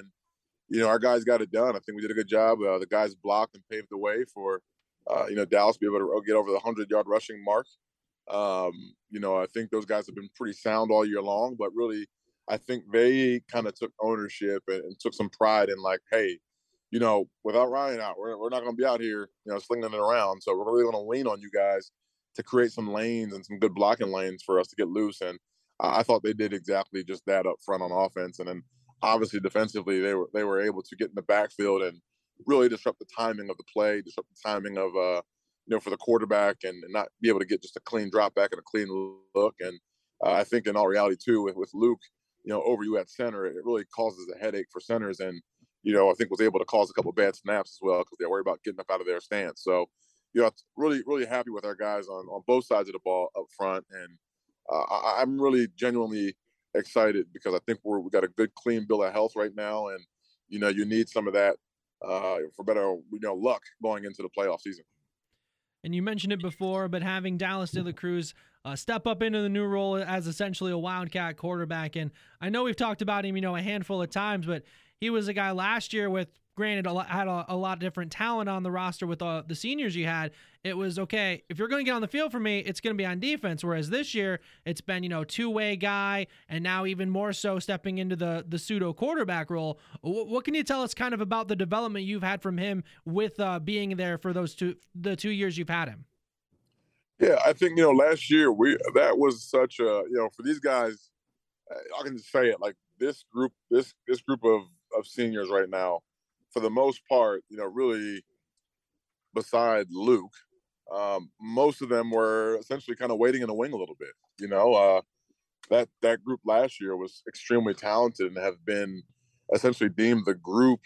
And, our guys got it done. I think we did a good job. The guys blocked and paved the way for, Dallas to be able to get over the 100-yard rushing mark. I think those guys have been pretty sound all year long, but really I think they kind of took ownership and took some pride in like, hey, without Ryan out, we're not going to be out here, slinging it around. So we're really going to lean on you guys to create some lanes and some good blocking lanes for us to get loose. And I thought they did exactly just that up front on offense. And then obviously defensively, they were able to get in the backfield and really disrupt the timing of the play, disrupt the timing of, for the quarterback and not be able to get just a clean drop back and a clean look. And I think in all reality too, with Luke, over you at center, it really causes a headache for centers. And, I think was able to cause a couple of bad snaps as well because they're worried about getting up out of their stance. So, really, really happy with our guys on both sides of the ball up front. And I'm really genuinely excited because I think we've got a good, clean bill of health right now. And, you need some of that for better, luck going into the playoff season. And you mentioned it before, but having Dallas De La Cruz step up into the new role as essentially a Wildcat quarterback. And I know we've talked about him, a handful of times, but he was a guy last year with, granted, had a lot of different talent on the roster with the seniors you had. It was, okay, if you're going to get on the field for me, it's going to be on defense. Whereas this year, it's been, two-way guy, and now even more so stepping into the pseudo-quarterback role. What can you tell us kind of about the development you've had from him with being there for the 2 years you've had him? Yeah, I think, last year, that was such a, for these guys, I can just say it, like this group of seniors right now, for the most part, really beside Luke, most of them were essentially kind of waiting in the wing a little bit. That group last year was extremely talented and have been essentially deemed the group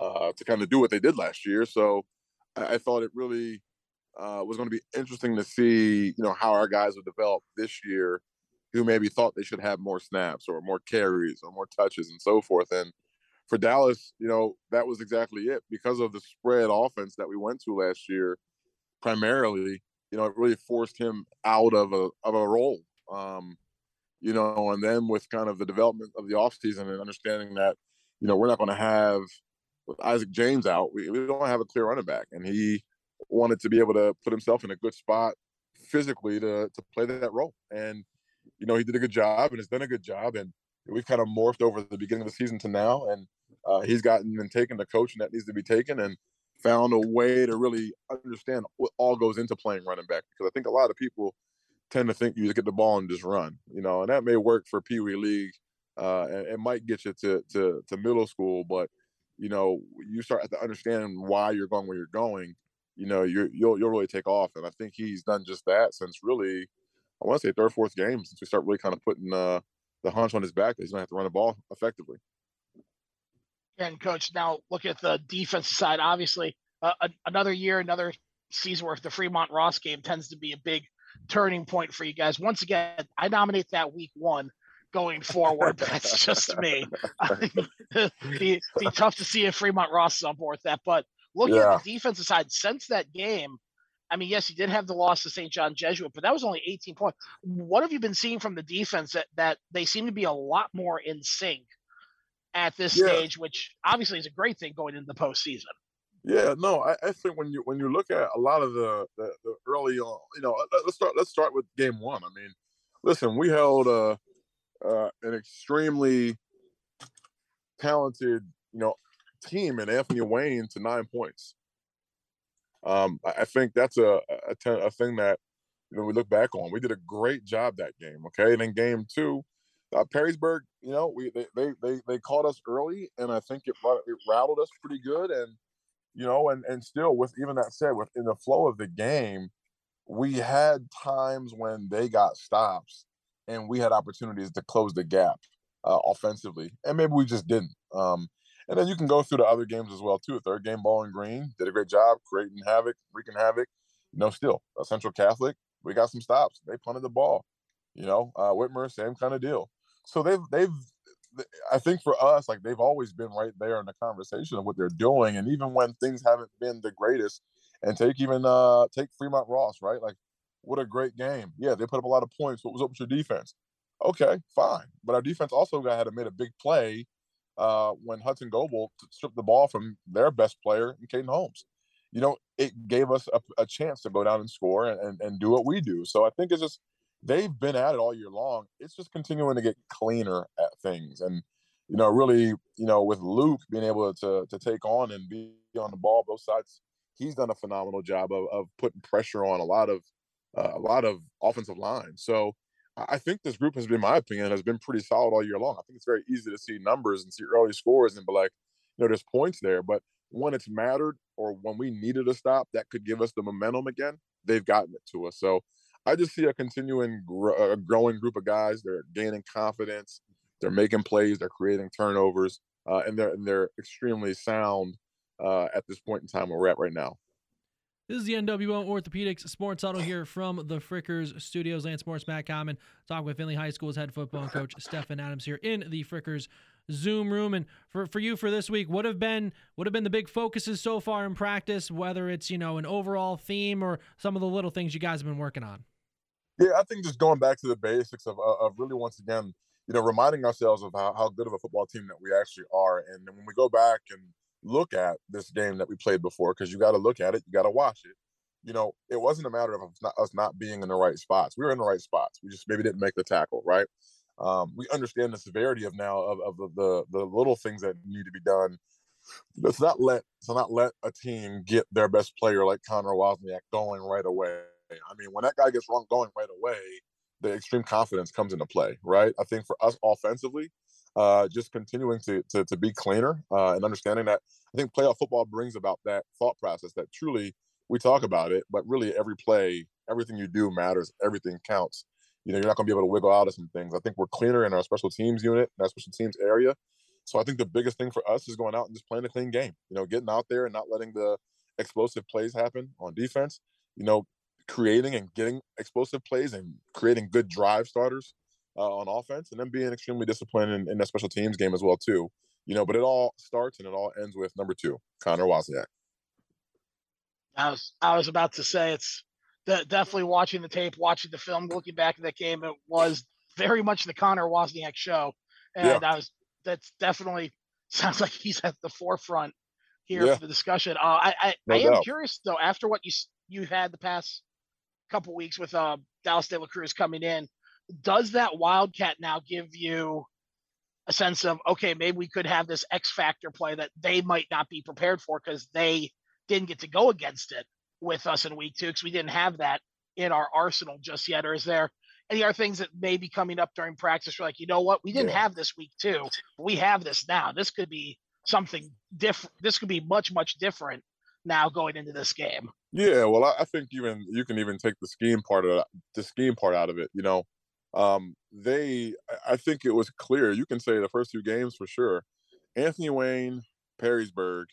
to kind of do what they did last year. So I thought it really was going to be interesting to see, how our guys would develop this year who maybe thought they should have more snaps or more carries or more touches and so forth. And for Dallas, that was exactly it. Because of the spread offense that we went to last year, primarily, it really forced him out of a role, and then with kind of the development of the offseason and understanding that, we're not going to have, with Isaac James out, we don't have a clear running back. And he wanted to be able to put himself in a good spot physically to play that role. And, he did a good job and has done a good job. And we've kind of morphed over the beginning of the season to now, and he's gotten and taken the coaching that needs to be taken and found a way to really understand what all goes into playing running back. Because I think a lot of people tend to think you just get the ball and just run, and that may work for Pee Wee League. And it might get you to middle school, but, you start to understand why you're going where you're going, you'll really take off. And I think he's done just that since really, I want to say third, fourth game, since we start really kind of putting the hunch on his back that he's going to have to run the ball effectively. And Coach, now look at the defensive side. Obviously, another season where the Fremont Ross game tends to be a big turning point for you guys. Once again, I nominate that week one going forward. That's just me. It'd be tough to see if Fremont Ross is on board with that. But looking at the defensive side, since that game, I mean, yes, you did have the loss to St. John Jesuit, but that was only 18 points. What have you been seeing from the defense that they seem to be a lot more in sync at this stage, which obviously is a great thing going into the postseason? Yeah, no, I think when you look at a lot of the early on, you know, let's start with game one. I mean, listen, we held an extremely talented, you know, team in Anthony Wayne to 9 points. I think that's a thing that, you know, we look back on. We did a great job that game, okay? And then game two, Perrysburg, you know, they caught us early, and I think it rattled us pretty good. And, you know, and still, with even that said, within the flow of the game, we had times when they got stops and we had opportunities to close the gap offensively, and maybe we just didn't. And then you can go through the other games as well, too. Third game, Bowling Green did a great job creating havoc, wreaking havoc. You know, still, Central Catholic, we got some stops. They punted the ball. You know, Whitmer, same kind of deal. So they've I think for us, like, they've always been right there in the conversation of what they're doing. And even when things haven't been the greatest, and take Fremont Ross, right? Like, what a great game. Yeah, they put up a lot of points. What was up with your defense? Okay, fine. But our defense also had made a big play when Hudson Goebel stripped the ball from their best player, Caden Holmes. You know, it gave us a chance to go down and score and do what we do. So I think it's just they've been at it all year long. It's just continuing to get cleaner at things. And, you know, really, you know, with Luke being able to take on and be on the ball both sides, he's done a phenomenal job of putting pressure on a lot of offensive lines. So I think this group has been, in my opinion, has been pretty solid all year long. I think it's very easy to see numbers and see early scores and be like, you know, there's points there. But when it's mattered or when we needed a stop that could give us the momentum again, they've gotten it to us. So I just see a continuing growing group of guys. They're gaining confidence. They're making plays. They're creating turnovers. And they're extremely sound at this point in time where we're at right now. This is the NWO Orthopedics Sports Huddle here from the Frickers Studios. Lance Morris, Matt Kalman, talking with Findlay High School's head football coach Stefan Adams here in the Frickers Zoom room. And for you for this week, what have been the big focuses so far in practice, whether it's, you know, an overall theme or some of the little things you guys have been working on? Yeah, I think just going back to the basics of really, once again, you know, reminding ourselves of how good of a football team that we actually are. And when we go back and look at this game that we played before, because you got to look at it, you got to watch it. You know, it wasn't a matter of us not being in the right spots. We were in the right spots. We just maybe didn't make the tackle, right? We understand the severity of now of the little things that need to be done. Let's not let a team get their best player like Connor Wozniak going right away. I mean, when that guy gets wrong going right away, the extreme confidence comes into play, right? I think for us offensively, just continuing to be cleaner and understanding that I think playoff football brings about that thought process that truly we talk about it, but really every play, everything you do matters, everything counts. You know, you're not going to be able to wiggle out of some things. I think we're cleaner in our special teams unit, in our special teams area. So I think the biggest thing for us is going out and just playing a clean game, you know, getting out there and not letting the explosive plays happen on defense, you know, creating and getting explosive plays and creating good drive starters. On offense, and then being extremely disciplined in that special teams game as well, too. You know, but it all starts and it all ends with number 2, Connor Wozniak. I was about to say it's definitely watching the tape, watching the film, looking back at that game. It was very much the Connor Wozniak show, and yeah. That's definitely sounds like he's at the forefront here for the discussion. I am curious though, after what you've had the past couple weeks with Dallas De La Cruz coming in. Does that Wildcat now give you a sense of, okay, maybe we could have this X factor play that they might not be prepared for because they didn't get to go against it with us in week 2 because we didn't have that in our arsenal just yet? Or is there any other things that may be coming up during practice? We're like, you know what? We didn't have this week 2. We have this now. This could be something different. This could be much, much different now going into this game. Yeah, well, I think even you can even take the scheme part out of it, you know. I think it was clear. You can say the first 2 games for sure. Anthony Wayne, Perrysburg,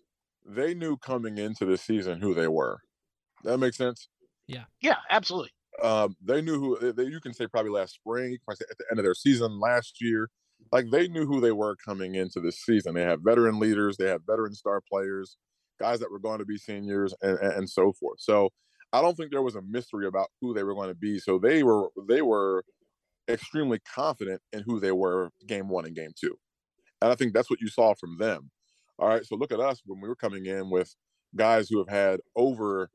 they knew coming into the season who they were. That makes sense? Yeah. Yeah, absolutely. They knew who they, you can say probably last spring, you can say at the end of their season last year. Like, they knew who they were coming into this season. They have veteran leaders, they have veteran star players, guys that were going to be seniors, and so forth. So I don't think there was a mystery about who they were going to be. So they were extremely confident in who they were game one and game two. And I think that's what you saw from them. All right. So look at us when we were coming in with guys who have had over,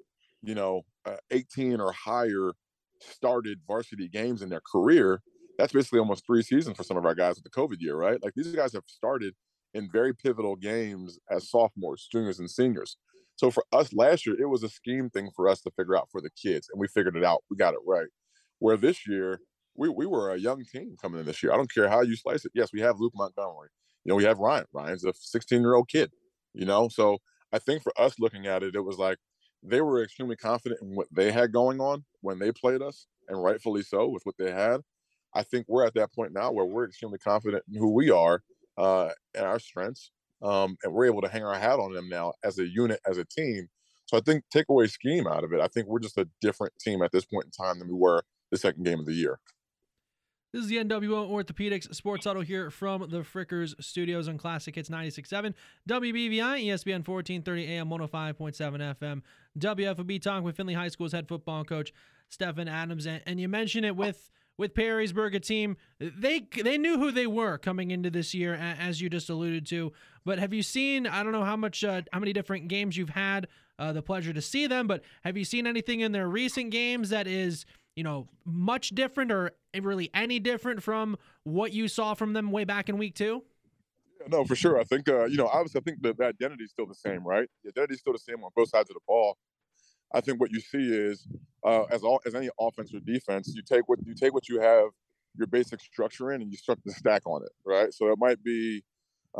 18 or higher started varsity games in their career. That's basically almost 3 seasons for some of our guys with the COVID year, right? Like, these guys have started in very pivotal games as sophomores, juniors, and seniors. So for us last year, it was a scheme thing for us to figure out for the kids, and we figured it out. We got it right. Where this year, we were a young team coming in this year. I don't care how you slice it. Yes, we have Luke Montgomery. We have Ryan. Ryan's a 16-year-old kid, So I think for us looking at it, it was like they were extremely confident in what they had going on when they played us, and rightfully so with what they had. I think we're at that point now where we're extremely confident in who we are and our strengths. And we're able to hang our hat on them now as a unit, as a team. So I think take away scheme out of it. I think we're just a different team at this point in time than we were the second game of the year. This is the NWO Orthopedics Sports Auto here from the Frickers Studios on Classic Hits 96.7, WBVI, ESPN 1430 AM, 105.7 FM, WFOB, talking with Findlay High School's head football coach, Stefan Adams. And you mentioned it with Perrysburg, a team, they knew who they were coming into this year, as you just alluded to. But have you seen, I don't know how many different games you've had the pleasure to see them, but have you seen anything in their recent games that is, much different or really any different from what you saw from them way back in week 2? No, for sure. I think, obviously I think the identity is still the same, right? The identity is still the same on both sides of the ball. I think what you see is, as any offense or defense, you take what you have, your basic structure in, and you start to stack on it, right? So it might be, we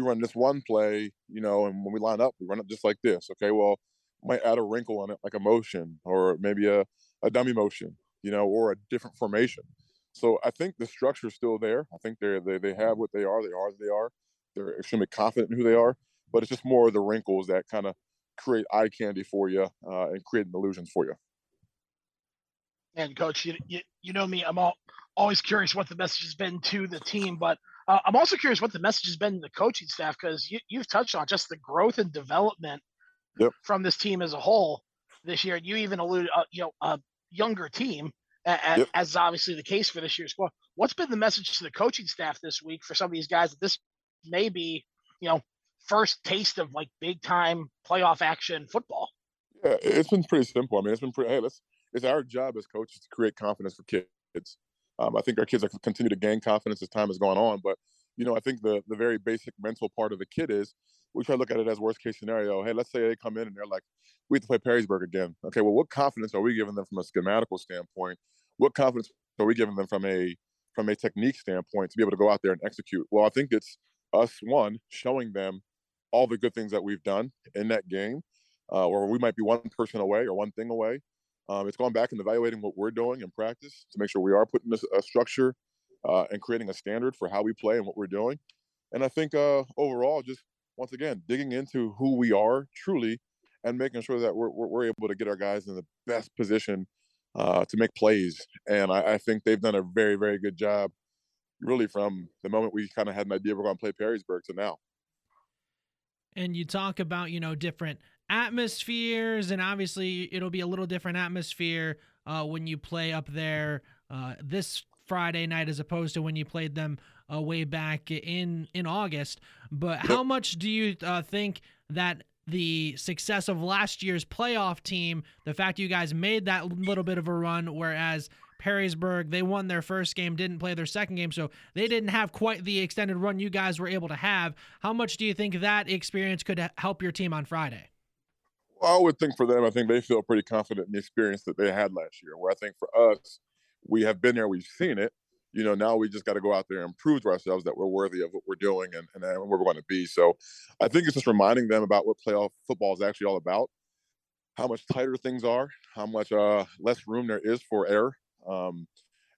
run this one play, and when we line up, we run it just like this. Okay, well, might add a wrinkle on it, like a motion, or maybe a dummy motion, or a different formation. So I think the structure is still there. I think they have what they are. They are who they are. They're extremely confident in who they are. But it's just more of the wrinkles that kind of create eye candy for you and create illusions for you. And Coach, you know me, I'm always curious what the message has been to the team, but I'm also curious what the message has been to the coaching staff, because you've touched on just the growth and development from this team as a whole this year. You even alluded, a younger team as is obviously the case for this year's squad. What's been the message to the coaching staff this week for some of these guys that this may be, first taste of like big time playoff action football? Yeah, it's been pretty simple. I mean, it's our job as coaches to create confidence for kids. I think our kids are continue to gain confidence as time has gone on, but I think the very basic mental part of the kid is we try to look at it as worst case scenario. Hey, let's say they come in and they're like, we have to play Perrysburg again. Okay, well, what confidence are we giving them from a schematical standpoint? What confidence are we giving them from a technique standpoint to be able to go out there and execute? Well, I think it's us, one, showing them all the good things that we've done in that game, where we might be one person away or one thing away. It's going back and evaluating what we're doing in practice to make sure we are putting a structure and creating a standard for how we play and what we're doing. And I think overall, just once again, digging into who we are truly and making sure that we're able to get our guys in the best position to make plays. And I think they've done a very, very good job, really, from the moment we kind of had an idea we're going to play Perrysburg to now. And you talk about, different atmospheres, and obviously it'll be a little different atmosphere when you play up there this Friday night as opposed to when you played them way back in August. But how much do you think that the success of last year's playoff team, the fact you guys made that little bit of a run, whereas Perrysburg, they won their first game, didn't play their second game, so they didn't have quite the extended run you guys were able to have. How much do you think that experience could help your team on Friday? Well, I would think for them, I think they feel pretty confident in the experience that they had last year, where I think for us, we have been there, we've seen it. Now we just got to go out there and prove to ourselves that we're worthy of what we're doing and where we're going to be. So I think it's just reminding them about what playoff football is actually all about, how much tighter things are, how much less room there is for error.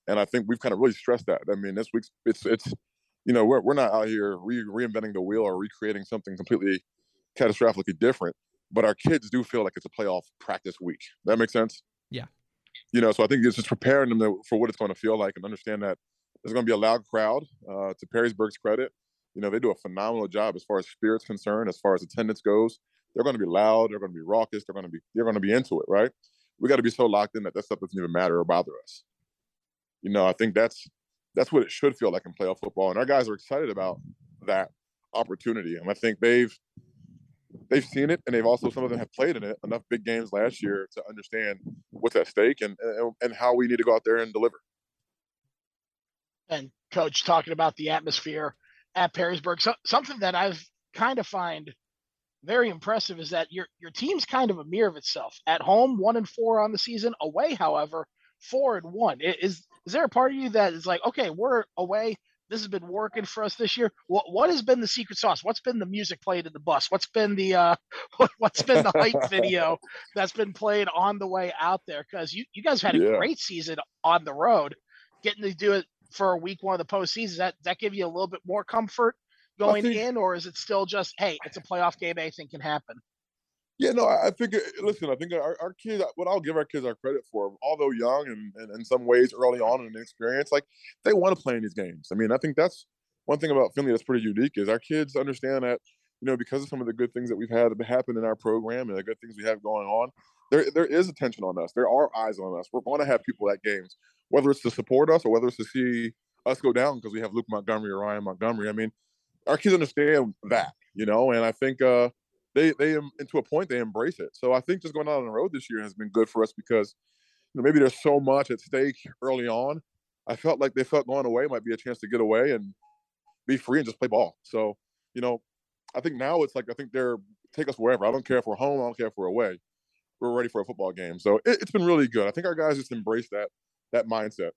And I think we've kind of really stressed that. I mean, this week's we're not out here reinventing the wheel or recreating something completely catastrophically different, but our kids do feel like it's a playoff practice week. That makes sense? Yeah. you know, so I think it's just preparing them to, for what it's going to feel like, and understand that there's going to be a loud crowd. To Perrysburg's credit, you know, they do a phenomenal job as far as spirit's concerned, as far as attendance goes. They're going to be loud. They're going to be raucous. They're going to be into it, right? We got to be so locked in that that stuff doesn't even matter or bother us. You know, I think that's what it should feel like in playoff football, and our guys are excited about that opportunity. And I think they've seen it, and they've also, some of them have played in it enough big games last year to understand what's at stake and how we need to go out there and deliver. And Coach, talking about the atmosphere at Perrysburg, so, something that I've kind of find very impressive is that your team's kind of a mirror of itself. At home, 1-4 on the season. Away, however, 4-1. Is there a part of you that is like, okay, we're away, this has been working for us this year? What has been the secret sauce? What's been the music played in the bus? What's been the hype video that's been played on the way out there? Because you guys had a great season on the road. Getting to do it for a week one of the postseason, that give you a little bit more comfort going in, or is it still just, hey, it's a playoff game, anything can happen? Yeah, no, I think, listen, I think our kids, what I'll give our kids our credit for, although young and in some ways early on in experience, like, they want to play in these games. I mean, I think that's one thing about Finley that's pretty unique is our kids understand that, you know, because of some of the good things that we've had happen in our program and the good things we have going on, there is attention on us. There are eyes on us. We're going to have people at games, whether it's to support us or whether it's to see us go down because we have Luke Montgomery or Ryan Montgomery. I mean, our kids understand that, you know, and I think they and to a point, they embrace it. So I think just going out on the road this year has been good for us because, you know, maybe there's so much at stake early on. I felt like they felt going away might be a chance to get away and be free and just play ball. So, you know, I think now it's like, I think they're take us wherever. I don't care if we're home. I don't care if we're away. We're ready for a football game. So it's been really good. I think our guys just embrace that mindset.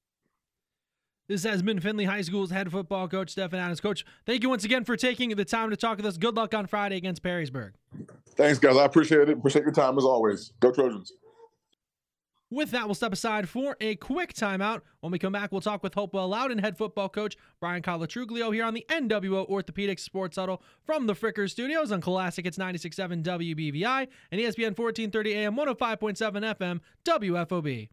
This has been Findlay High School's head football coach, Stefan Adams. Coach, thank you once again for taking the time to talk with us. Good luck on Friday against Perrysburg. Thanks, guys. I appreciate it. Appreciate your time as always. Go Trojans. With that, we'll step aside for a quick timeout. When we come back, we'll talk with Hopewell Loudon head football coach Brian Colatruglio here on the NWO Orthopedics Sports Huddle from the Frickers Studios on Classic. It's 96.7 WBVI and ESPN 1430 AM, 105.7 FM, WFOB.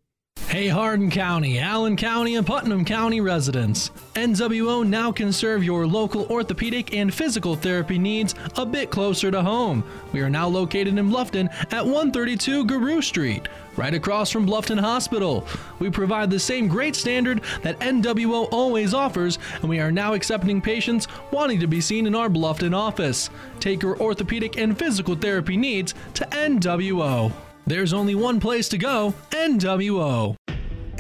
Hey Hardin County, Allen County, and Putnam County residents. NWO now can serve your local orthopedic and physical therapy needs a bit closer to home. We are now located in Bluffton at 132 Guru Street, right across from Bluffton Hospital. We provide the same great standard that NWO always offers, and we are now accepting patients wanting to be seen in our Bluffton office. Take your orthopedic and physical therapy needs to NWO. There's only one place to go, NWO.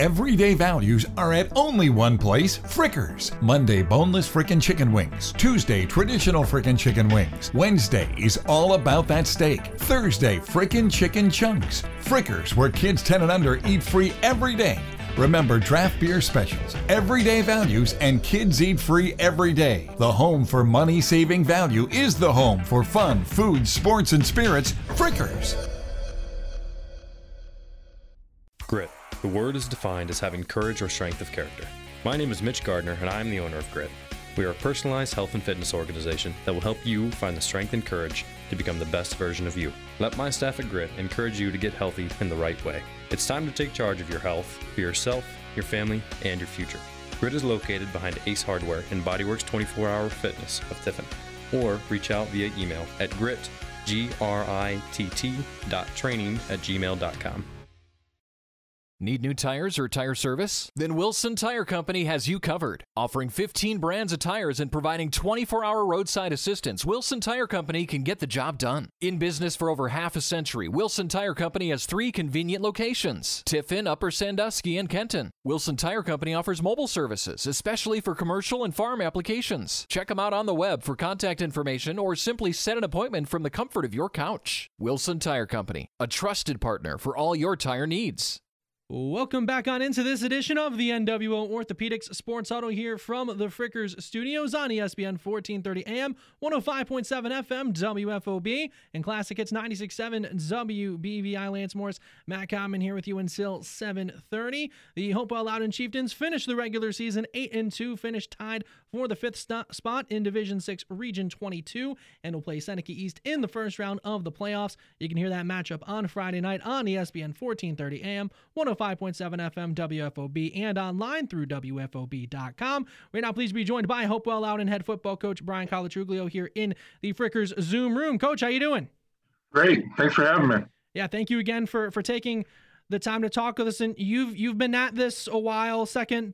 Everyday values are at only one place, Frickers. Monday, boneless frickin' chicken wings. Tuesday, traditional frickin' chicken wings. Wednesday is all about that steak. Thursday, frickin' chicken chunks. Frickers, where kids 10 and under eat free every day. Remember draft beer specials, everyday values, and kids eat free every day. The home for money-saving value is the home for fun, food, sports, and spirits, Frickers. Grit. The word is defined as having courage or strength of character. My name is Mitch Gardner, and I am the owner of Grit. We are a personalized health and fitness organization that will help you find the strength and courage to become the best version of you. Let my staff at Grit encourage you to get healthy in the right way. It's time to take charge of your health, for yourself, your family, and your future. Grit is located behind Ace Hardware and Bodyworks 24-Hour Fitness of Tiffin. Or reach out via email at gritt.training@gmail.com. Need new tires or tire service? Then Wilson Tire Company has you covered. Offering 15 brands of tires and providing 24-hour roadside assistance, Wilson Tire Company can get the job done. In business for over half a century, Wilson Tire Company has 3 convenient locations: Tiffin, Upper Sandusky, and Kenton. Wilson Tire Company offers mobile services, especially for commercial and farm applications. Check them out on the web for contact information or simply set an appointment from the comfort of your couch. Wilson Tire Company, a trusted partner for all your tire needs. Welcome back on into this edition of the NWO Orthopedics Sports Auto here from the Frickers Studios on ESPN 1430 AM, 105.7 FM, WFOB, and Classic Hits 96.7 WBVI. Lance Morris, Matt Kalman here with you until 7:30. The Hopewell Loudon Chieftains finished the regular season 8-2, finished tied for the 5th spot in Division 6 Region 22, and will play Seneca East in the first round of the playoffs. You can hear that matchup on Friday night on ESPN 1430 AM, 105.7 105.7 FM WFOB and online through WFOB.com. Right now, please be joined by Hopewell Loudon head football coach Brian Colatruglio here in the Frickers Zoom room. Coach, how you doing? Great. Thanks for having me. Yeah, thank you again for taking the time to talk with us. And you've been at this a while, second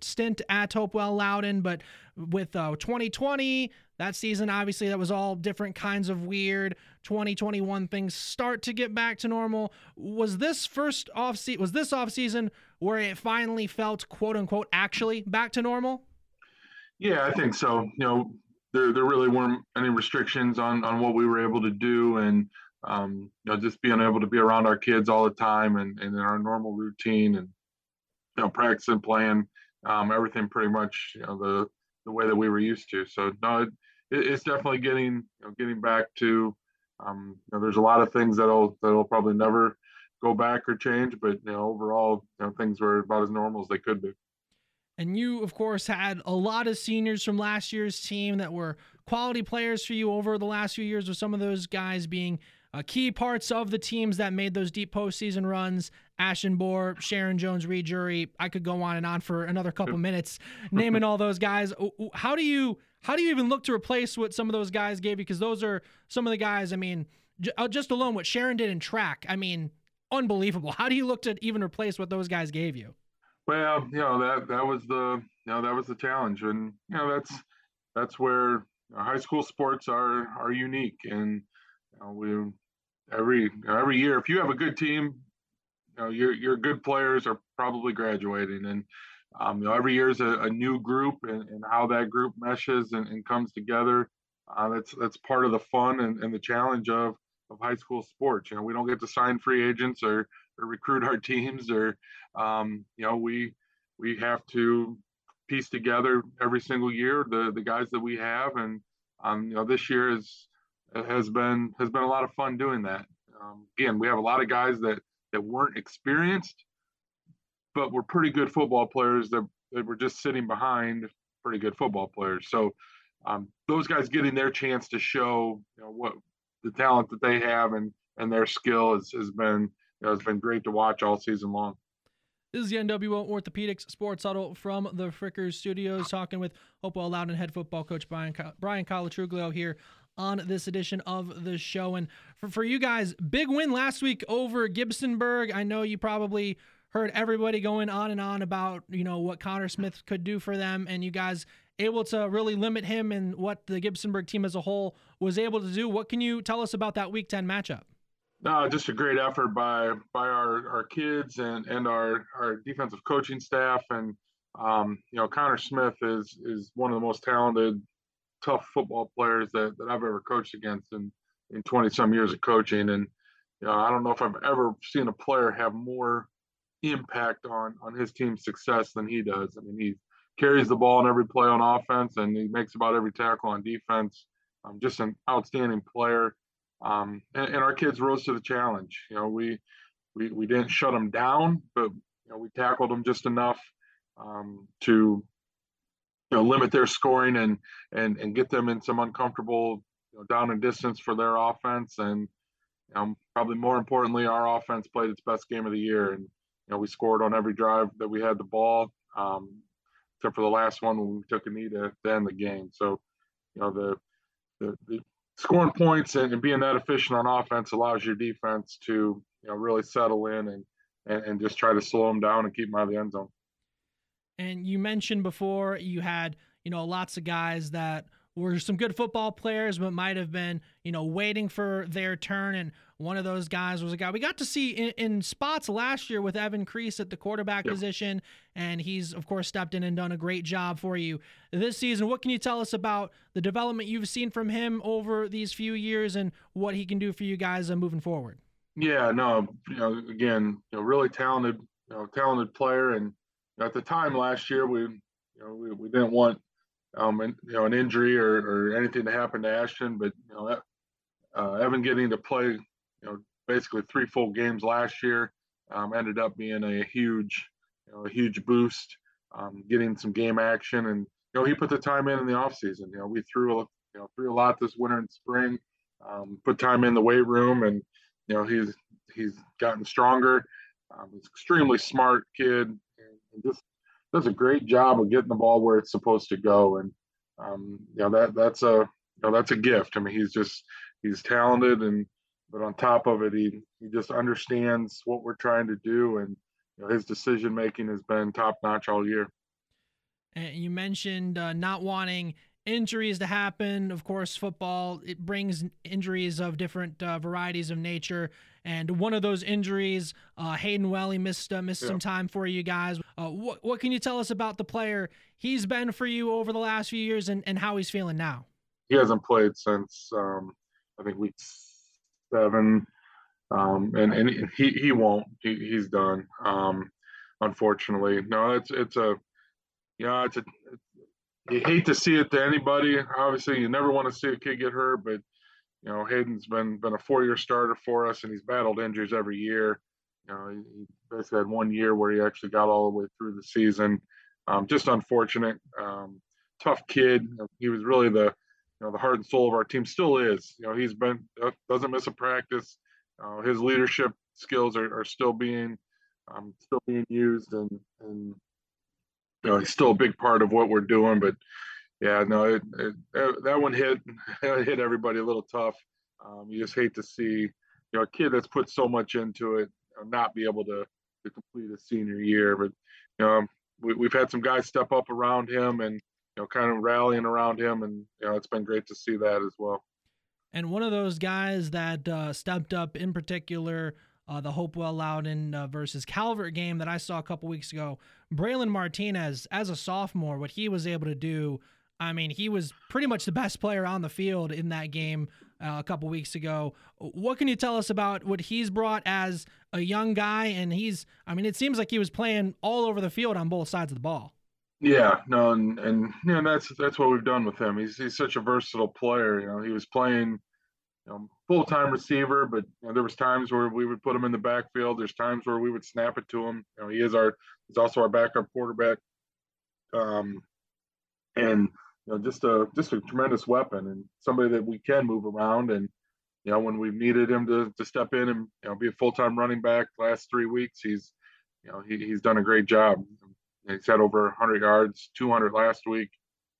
stint at Hopewell Loudon, but with 2020, that season, obviously, that was all different kinds of weird. 2021 things start to get back to normal. Was this off season where it finally felt, quote unquote, actually back to normal? Yeah, I think so. You know, there really weren't any restrictions on what we were able to do, and you know, just being able to be around our kids all the time and in our normal routine, and you know, practice and playing, everything pretty much, you know, the way that we were used to. So no, it's definitely getting back to. You know, there's a lot of things that'll probably never go back or change, but you know, overall, you know, things were about as normal as they could be. And you, of course, had a lot of seniors from last year's team that were quality players for you over the last few years, with some of those guys being key parts of the teams that made those deep postseason runs. Ashton Bohr, Sharon Jones, Reed Jury. I could go on for another couple minutes naming all those guys. How do you even look to replace what some of those guys gave you? Because those are some of the guys, I mean, just alone what Sharon did in track, I mean, unbelievable. How do you look to even replace what those guys gave you? Well, you know, that was the challenge, and you know, that's where high school sports are unique, and you know, we every year, if you have a good team, you know, your good players are probably graduating, and you know, every year is a new group, and how that group meshes and comes together. That's part of the fun and the challenge of high school sports. You know, we don't get to sign free agents or recruit our teams, or you know, we have to piece together every single year the guys that we have, and you know, this year has been a lot of fun doing that. Again, we have a lot of guys that weren't experienced, but were pretty good football players that were just sitting behind pretty good football players. So those guys getting their chance to show, you know, what the talent that they have and their skill has been. It's been great to watch all season long. This is the NWO Orthopedics Sports Huddle from the Frickers Studios, talking with Hopewell Loudon head football coach Brian Colatruglio here on this edition of the show. And for you guys, big win last week over Gibsonburg. I know you probably heard everybody going on and on about, you know, what Connor Smith could do for them, and you guys able to really limit him and what the Gibsonburg team as a whole was able to do. What can you tell us about that Week 10 matchup? No, just a great effort by our kids and our defensive coaching staff. And, you know, Connor Smith is one of the most talented, tough football players that I've ever coached against in 20-some years of coaching. And, you know, I don't know if I've ever seen a player have more impact on his team's success than he does. I mean, he carries the ball in every play on offense, and he makes about every tackle on defense. Just an outstanding player. And our kids rose to the challenge. You know, we didn't shut them down, but you know, we tackled them just enough to, you know, limit their scoring and get them in some uncomfortable, you know, down and distance for their offense. And probably more importantly, our offense played its best game of the year. And you know, we scored on every drive that we had the ball, except for the last one when we took a knee to end the game. So you know, the scoring points and being that efficient on offense allows your defense to, you know, really settle in and just try to slow them down and keep them out of the end zone. And you mentioned before you had, you know, lots of guys that were some good football players, but might have been, you know, waiting for their turn. And one of those guys was a guy we got to see in spots last year with Evan Kreese at the quarterback position. And he's, of course, stepped in and done a great job for you this season. What can you tell us about the development you've seen from him over these few years and what he can do for you guys moving forward? Yeah, no, you know, again, you know, really talented, you know, talented player. And at the time last year, we didn't want, and, you know, an injury or anything to happen to Ashton, but you know, Evan getting to play, you know, basically three full games last year, ended up being a huge boost, getting some game action. And, you know, he put the time in the offseason. You know, we threw a lot this winter and spring, put time in the weight room, and, you know, he's gotten stronger. He's an extremely smart kid and just does a great job of getting the ball where it's supposed to go. And that's a gift. I mean, he's talented, but on top of it, he just understands what we're trying to do, and his decision making has been top notch all year. And you mentioned not wanting injuries to happen. Of course, football, it brings injuries of different varieties of nature. And one of those injuries, Hayden Welly missed some time for you guys. What can you tell us about the player he's been for you over the last few years and how he's feeling now? He hasn't played since I think week 7, and he won't. He's done, unfortunately. No, it's you hate to see it to anybody. Obviously, you never want to see a kid get hurt, but Hayden's been a 4-year starter for us, and he's battled injuries every year. He basically had one year where he actually got all the way through the season. Just unfortunate. Tough kid. He was really the heart and soul of our team. Still is. He's been doesn't miss a practice. His leadership skills are still being used, and he's still a big part of what we're doing. But yeah, no, that one hit everybody a little tough. You just hate to see a kid that's put so much into it not be able to complete his senior year. But we've had some guys step up around him and kind of rallying around him, and it's been great to see that as well. And one of those guys that stepped up in particular, the Hopewell Loudon versus Calvert game that I saw a couple weeks ago, Braylon Martinez, as a sophomore, what he was able to do. I mean, he was pretty much the best player on the field in that game a couple weeks ago. What can you tell us about what he's brought as a young guy? And it seems like he was playing all over the field on both sides of the ball. Yeah, no, and that's what we've done with him. He's such a versatile player. He was playing full-time receiver, but there was times where we would put him in the backfield. There's times where we would snap it to him. He's also our backup quarterback, and just a tremendous weapon and somebody that we can move around. And when we've needed him to step in and be a full-time running back last 3 weeks, he's done a great job. He's had over 100 yards, 200 last week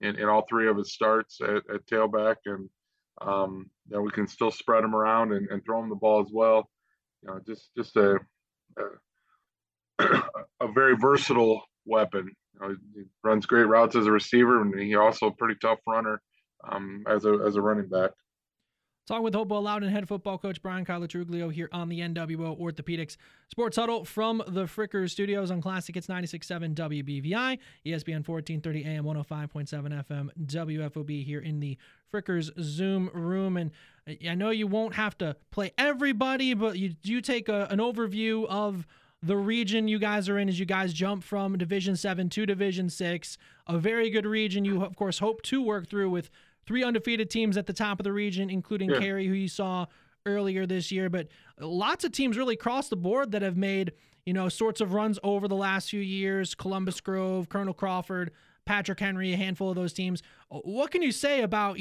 in all 3 of his starts at tailback. And we can still spread him around and throw him the ball as well. Just a very versatile weapon. He runs great routes as a receiver, and he also a pretty tough runner as a running back. Talking with Hopewell Loudon head football coach Brian Colatruglio here on the NWO Orthopedics Sports Huddle from the Frickers Studios on Classic. It's 96.7 WBVI, ESPN 1430 AM, 105.7 FM, WFOB here in the Frickers Zoom room. And I know you won't have to play everybody, but you do take an overview of the region you guys are in as you guys jump from Division 7 to Division 6, a very good region you, of course, hope to work through with 3 undefeated teams at the top of the region, including Cary, who you saw earlier this year. But lots of teams really across the board that have made, sorts of runs over the last few years. Columbus Grove, Colonel Crawford, Patrick Henry, a handful of those teams. What can you say about,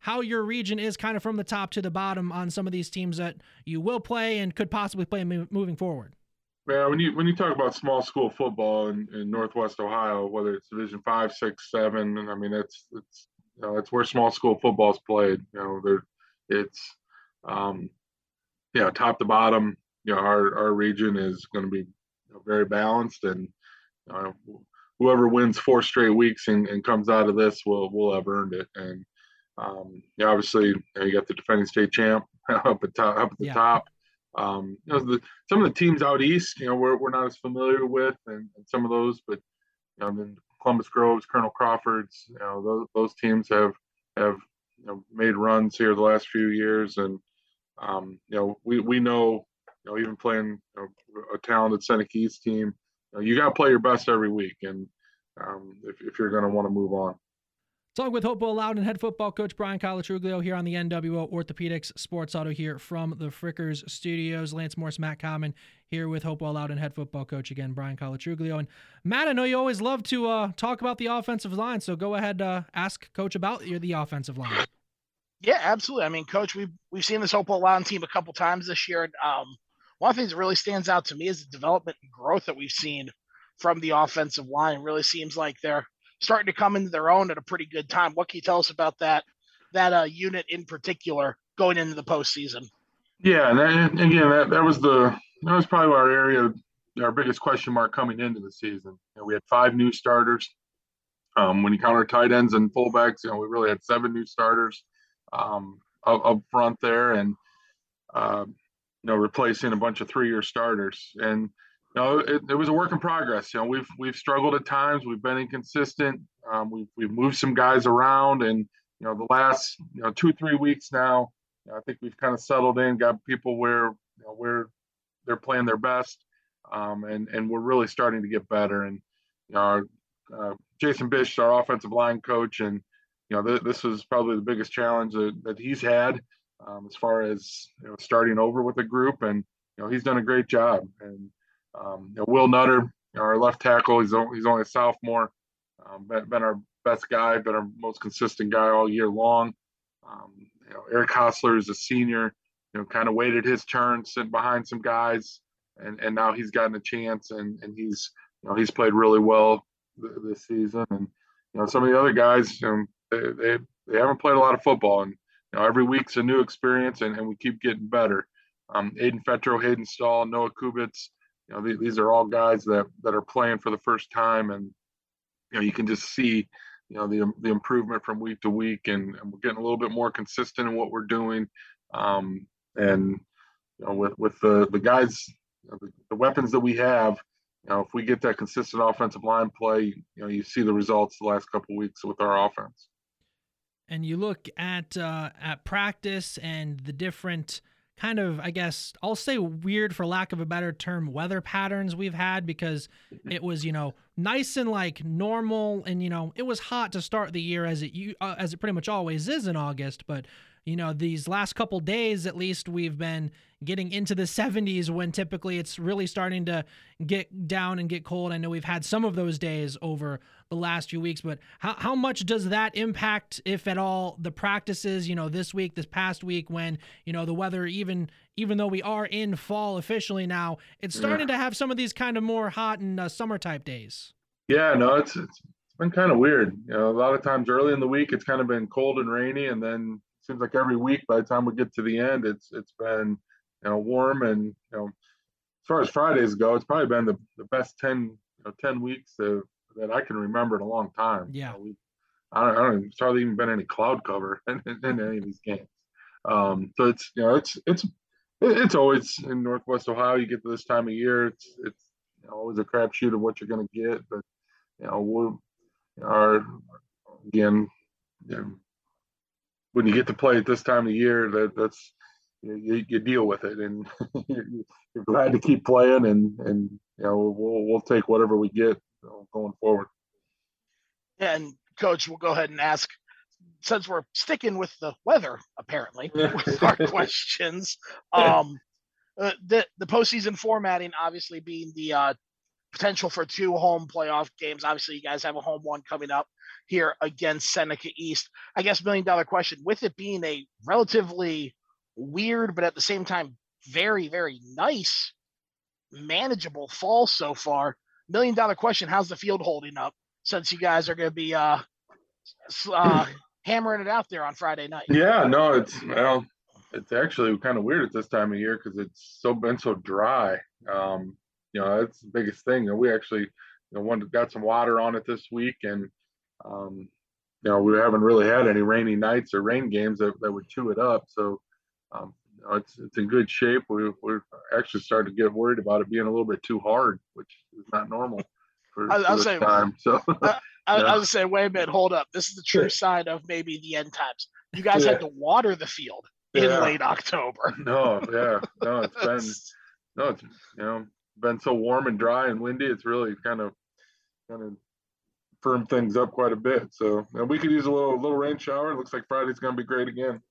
how your region is kind of from the top to the bottom on some of these teams that you will play and could possibly play moving forward? Yeah, when you talk about small school football in Northwest Ohio, whether it's Division 5, 6, 7, and it's that's where small school football is played. Top to bottom. Our region is going to be very balanced, and whoever wins 4 straight weeks and comes out of this will have earned it. And obviously, you got the defending state champ up at the top. Some of the teams out east, we're not as familiar with, and some of those, but Columbus Groves, Colonel Crawfords, those teams have made runs here the last few years, and we know, even playing a talented Seneca East team, you got to play your best every week, and if you're going to want to move on. Talking with Hopewell Loudon head football coach Brian Colatruglio here on the NWO Orthopedics Sports Auto here from the Frickers Studios. Lance Morris, Matt Kalman here with Hopewell Loudon head football coach again, Brian Colatruglio. And Matt, I know you always love to talk about the offensive line, so go ahead, ask coach about the offensive line. Yeah, absolutely. I mean, coach, we've seen this Hopewell Loudon team a couple times this year. one of the things that really stands out to me is the development and growth that we've seen from the offensive line. It really seems like they're starting to come into their own at a pretty good time. What can you tell us about that unit in particular going into the postseason? Yeah, and again, that was probably our biggest question mark coming into the season. You know, we had 5 new starters. When you count our tight ends and fullbacks, you know, we really had 7 new starters up front there, and you know, replacing a bunch of 3-year starters. And you know, it was a work in progress. You know, we've struggled at times. We've been inconsistent. We've moved some guys around, and you know, the last 2-3 weeks now, I think we've kind of settled in, got people where they're playing their best, and we're really starting to get better. And you know, our Jason Bish, our offensive line coach, and you know, this was probably the biggest challenge that he's had as far as starting over with a group, and you know, he's done a great job. And you know, Will Nutter, our left tackle, he's only a sophomore, been our best guy, been our most consistent guy all year long. You know, Eric Hostler is a senior, you know, kind of waited his turn, sitting behind some guys, and now he's gotten a chance, and he's played really well this season. And you know, some of the other guys, they haven't played a lot of football, and you know, every week's a new experience, and we keep getting better. Aiden Fetro, Hayden Stahl, Noah Kubitz, you know, these are all guys that are playing for the first time, and you know, you can just see, you know, the improvement from week to week, and we're getting a little bit more consistent in what we're doing. And you know, with the guys, you know, the weapons that we have, you know, if we get that consistent offensive line play, you know, you see the results the last couple of weeks with our offense. And you look at practice and the different kind of, I guess I'll say weird for lack of a better term, weather patterns we've had, because it was, you know, nice and like normal, and you know, it was hot to start the year as it pretty much always is in August, but you know, these last couple days at least we've been getting into the 70s when typically it's really starting to get down and get cold. I know we've had some of those days over the last few weeks, but how much does that impact, if at all, the practices, you know, this week, this past week, when, you know, the weather, even though we are in fall officially now, it's starting to have some of these kind of more hot and summer type days? Yeah, no, it's been kind of weird. You know, a lot of times early in the week, it's kind of been cold and rainy. And then it seems like every week by the time we get to the end, it's been, you know, warm. And you know, as far as Fridays go, it's probably been the best 10 weeks that I can remember in a long time. Yeah, you know, I don't it's hardly even been any cloud cover in any of these games. So it's, you know, it's always in Northwest Ohio. You get to this time of year, it's you know, always a crapshoot of what you're going to get. But you know, when you get to play at this time of year, that's You deal with it, and you're glad to keep playing, and you know, we'll take whatever we get going forward. And Coach, we'll go ahead and ask, since we're sticking with the weather apparently with our questions, the postseason formatting obviously being the potential for 2 home playoff games. Obviously you guys have a home one coming up here against Seneca East. I guess $1 million question, with it being a relatively weird, but at the same time, very, very nice, manageable fall so far. $1 million question: how's the field holding up since you guys are going to be hammering it out there on Friday night? Yeah, no, it's actually kind of weird at this time of year because it's been so dry. You know, that's the biggest thing. And we actually, you know, got some water on it this week, and you know, we haven't really had any rainy nights or rain games that would chew it up. So. It's in good shape. We're actually starting to get worried about it being a little bit too hard, which is not normal for this time. So I was saying, wait a minute, hold up. This is the true sign of maybe the end times. You guys had to water the field in late October. It's you know, been so warm and dry and windy. It's really kind of firmed things up quite a bit. So, and we could use a little rain shower. It looks like Friday's going to be great again.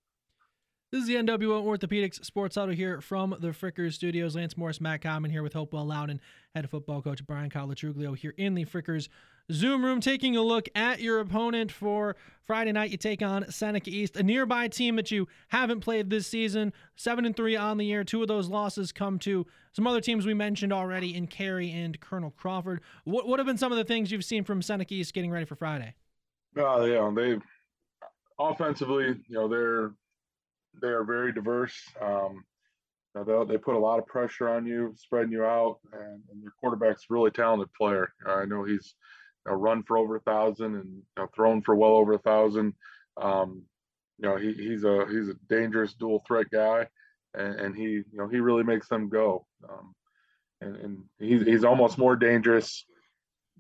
This is the NWO Orthopedics Sports Auto here from the Frickers Studios. Lance Morris, Matt Kalman here with Hopewell Loudon, head football coach Brian Colatruglio here in the Frickers Zoom Room, taking a look at your opponent for Friday night. You take on Seneca East, a nearby team that you haven't played this season. 7-3 on the year. Two of those losses come to some other teams we mentioned already in Cary and Colonel Crawford. What have been some of the things you've seen from Seneca East getting ready for Friday? They offensively, they are very diverse. They put a lot of pressure on you, spreading you out, and your quarterback's a really talented player. I know he's run for over 1,000 and thrown for well over 1,000. He's a dangerous dual threat guy, and he really makes them go. And he's almost more dangerous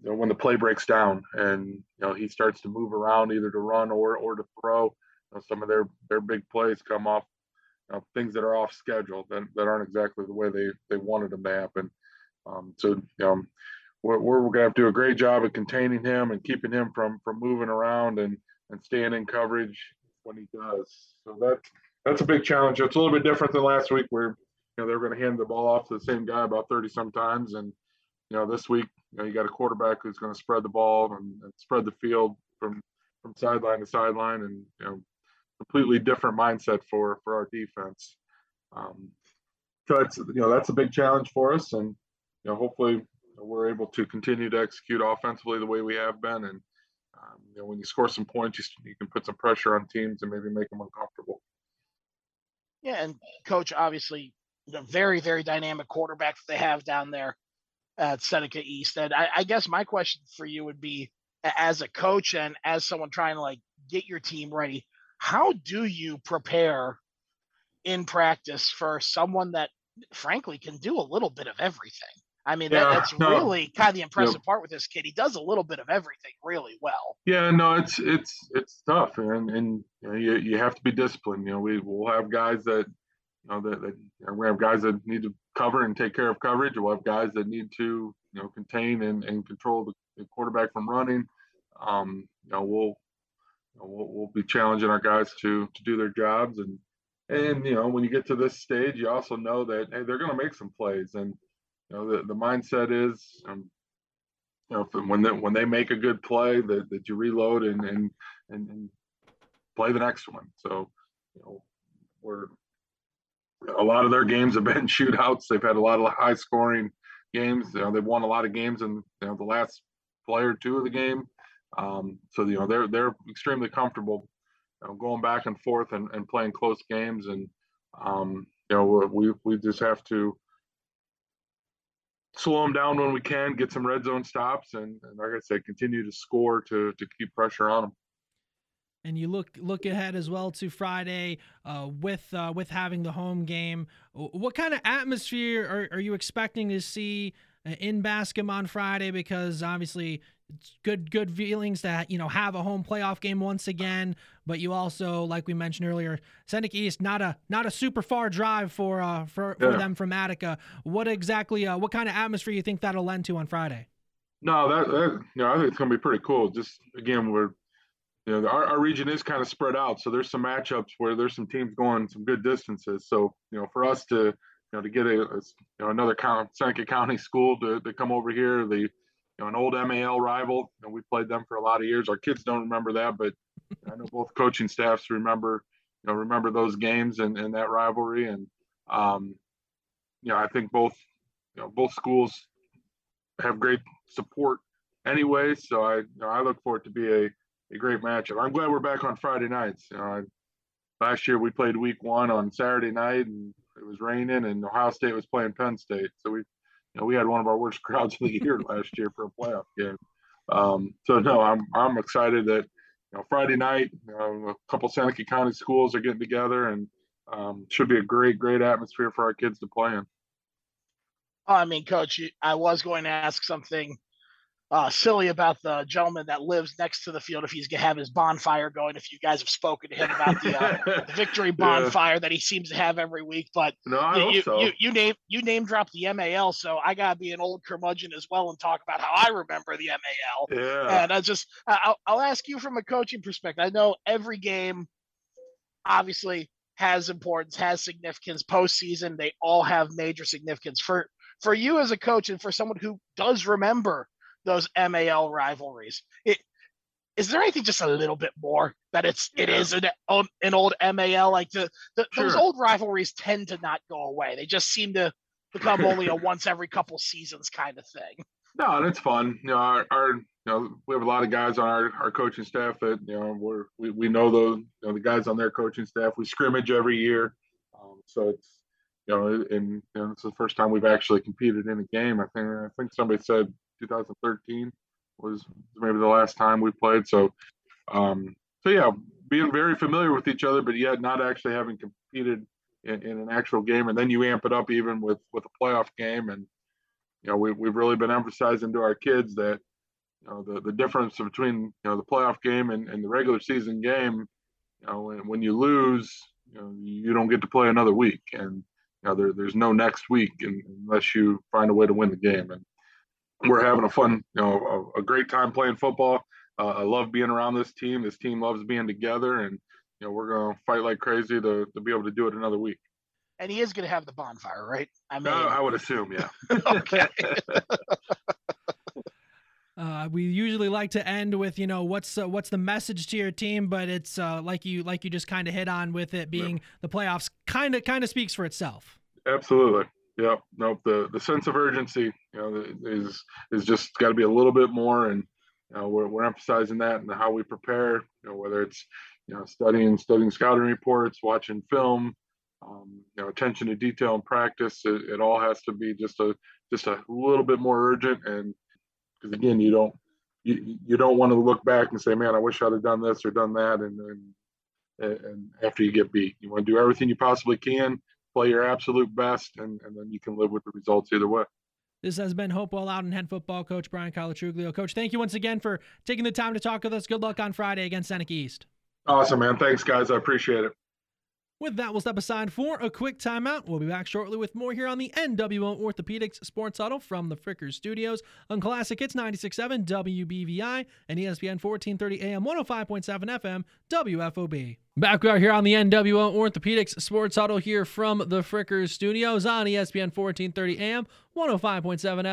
when the play breaks down, and he starts to move around either to run or to throw. Some of their big plays come off things that are off schedule, that aren't exactly the way they wanted them to happen. We're going to have to do a great job of containing him and keeping him from moving around and staying in coverage when he does. So that's a big challenge. It's a little bit different than last week where they were going to hand the ball off to the same guy about 30 sometimes, and this week you got a quarterback who's going to spread the ball and spread the field from sideline to sideline, and completely different mindset for our defense. So that's a big challenge for us, and hopefully we're able to continue to execute offensively the way we have been. And when you score some points, you can put some pressure on teams and maybe make them uncomfortable. Yeah, and Coach, obviously, the very, very dynamic quarterback that they have down there at Seneca East. And I guess my question for you would be, as a coach and as someone trying to get your team ready, how do you prepare in practice for someone that, frankly, can do a little bit of everything? I mean, really kind of the impressive part with this kid. He does a little bit of everything really well. Yeah, no, it's tough, and you have to be disciplined. We'll have guys that we have guys that need to cover and take care of coverage. We'll have guys that need to contain and control the quarterback from running. We'll be challenging our guys to do their jobs, and when you get to this stage, you also know that hey, they're going to make some plays. And the mindset is, when they make a good play, that you reload and play the next one. So, a lot of their games have been shootouts. They've had a lot of high scoring games. They've won a lot of games in the last play or two of the game. They're extremely comfortable going back and forth and playing close games. And we just have to slow them down when we can, get some red zone stops, and like I said, continue to score to keep pressure on them. And you look ahead as well to Friday with having the home game. What kind of atmosphere are you expecting to see in Bascom on Friday? Because obviously it's good feelings that have a home playoff game once again. But you also, like we mentioned earlier, Seneca East, not a super far drive for them from Attica. What exactly? What kind of atmosphere you think that'll lend to on Friday? No, I think it's gonna be pretty cool. Just again, we're our region is kind of spread out, so there's some matchups where there's some teams going some good distances. So for us to to get a another Seneca County school to come over here, an old MAL rival, we played them for a lot of years. Our kids don't remember that, but I know both coaching staffs remember those games and that rivalry. And I think both schools have great support anyway. So I look for it to be a great matchup. I'm glad we're back on Friday nights. Last year we played week one on Saturday night, and it was raining, and Ohio State was playing Penn State, so we had one of our worst crowds of the year last year for a playoff game. I'm excited that Friday night, a couple Seneca County schools are getting together, and should be a great atmosphere for our kids to play in. I mean, Coach, I was going to ask something silly about the gentleman that lives next to the field, if he's going to have his bonfire going, if you guys have spoken to him about the victory bonfire that he seems to have every week. But no, you name dropped the MAL, so I got to be an old curmudgeon as well and talk about how I remember the MAL. Yeah. And I'll ask you from a coaching perspective. I know every game obviously has importance, has significance. Postseason, they all have major significance. For you as a coach and for someone who does remember those MAL rivalries. Is there anything just a little bit more that it is an old MAL? Like those old rivalries tend to not go away. They just seem to become only a once every couple seasons kind of thing. No, and it's fun. You know, we have a lot of guys on our coaching staff that, you know, we know the guys on their coaching staff. We scrimmage every year. So it's, you know, and you know, it's the first time we've actually competed in a game. I think somebody said 2013 was maybe the last time we played. So, yeah, being very familiar with each other, but yet not actually having competed in an actual game. And then you amp it up even with a playoff game. And, you know, we've really been emphasizing to our kids that, you know, the difference between, you know, the playoff game and the regular season game, you know, when you lose, you know, you don't get to play another week, and, you know, there's no next week unless you find a way to win the game. And we're having a fun, you know, a great time playing football. I love being around this team. This team loves being together, and, you know, we're going to fight like crazy to be able to do it another week. And he is going to have the bonfire, right? I mean, I would assume, yeah. Okay. We usually like to end with, you know, what's the message to your team, but it's like you just kind of hit on with it being the playoffs kind of speaks for itself. Absolutely. Yeah. Nope. The sense of urgency, you know, is just got to be a little bit more, and you know, we're emphasizing that and how we prepare. You know, whether it's, you know, studying scouting reports, watching film, you know, attention to detail in practice. It all has to be just a little bit more urgent. And because again, you don't want to look back and say, man, I wish I'd have done this or done that. And after you get beat, you want to do everything you possibly can, play your absolute best, and then you can live with the results either way. This has been Hopewell Loudon head football coach Brian Colatruglio. Coach, thank you once again for taking the time to talk with us. Good luck on Friday against Seneca East. Awesome, man. Thanks, guys. I appreciate it. With that, we'll step aside for a quick timeout. We'll be back shortly with more here on the NWO Orthopedics Sports Huddle from the Frickers Studios on Classic Hits 96.7 WBVI and ESPN 1430 AM 105.7 FM WFOB. Back we are here on the NWO Orthopedics Sports Huddle here from the Frickers Studios on ESPN 1430 AM 105.7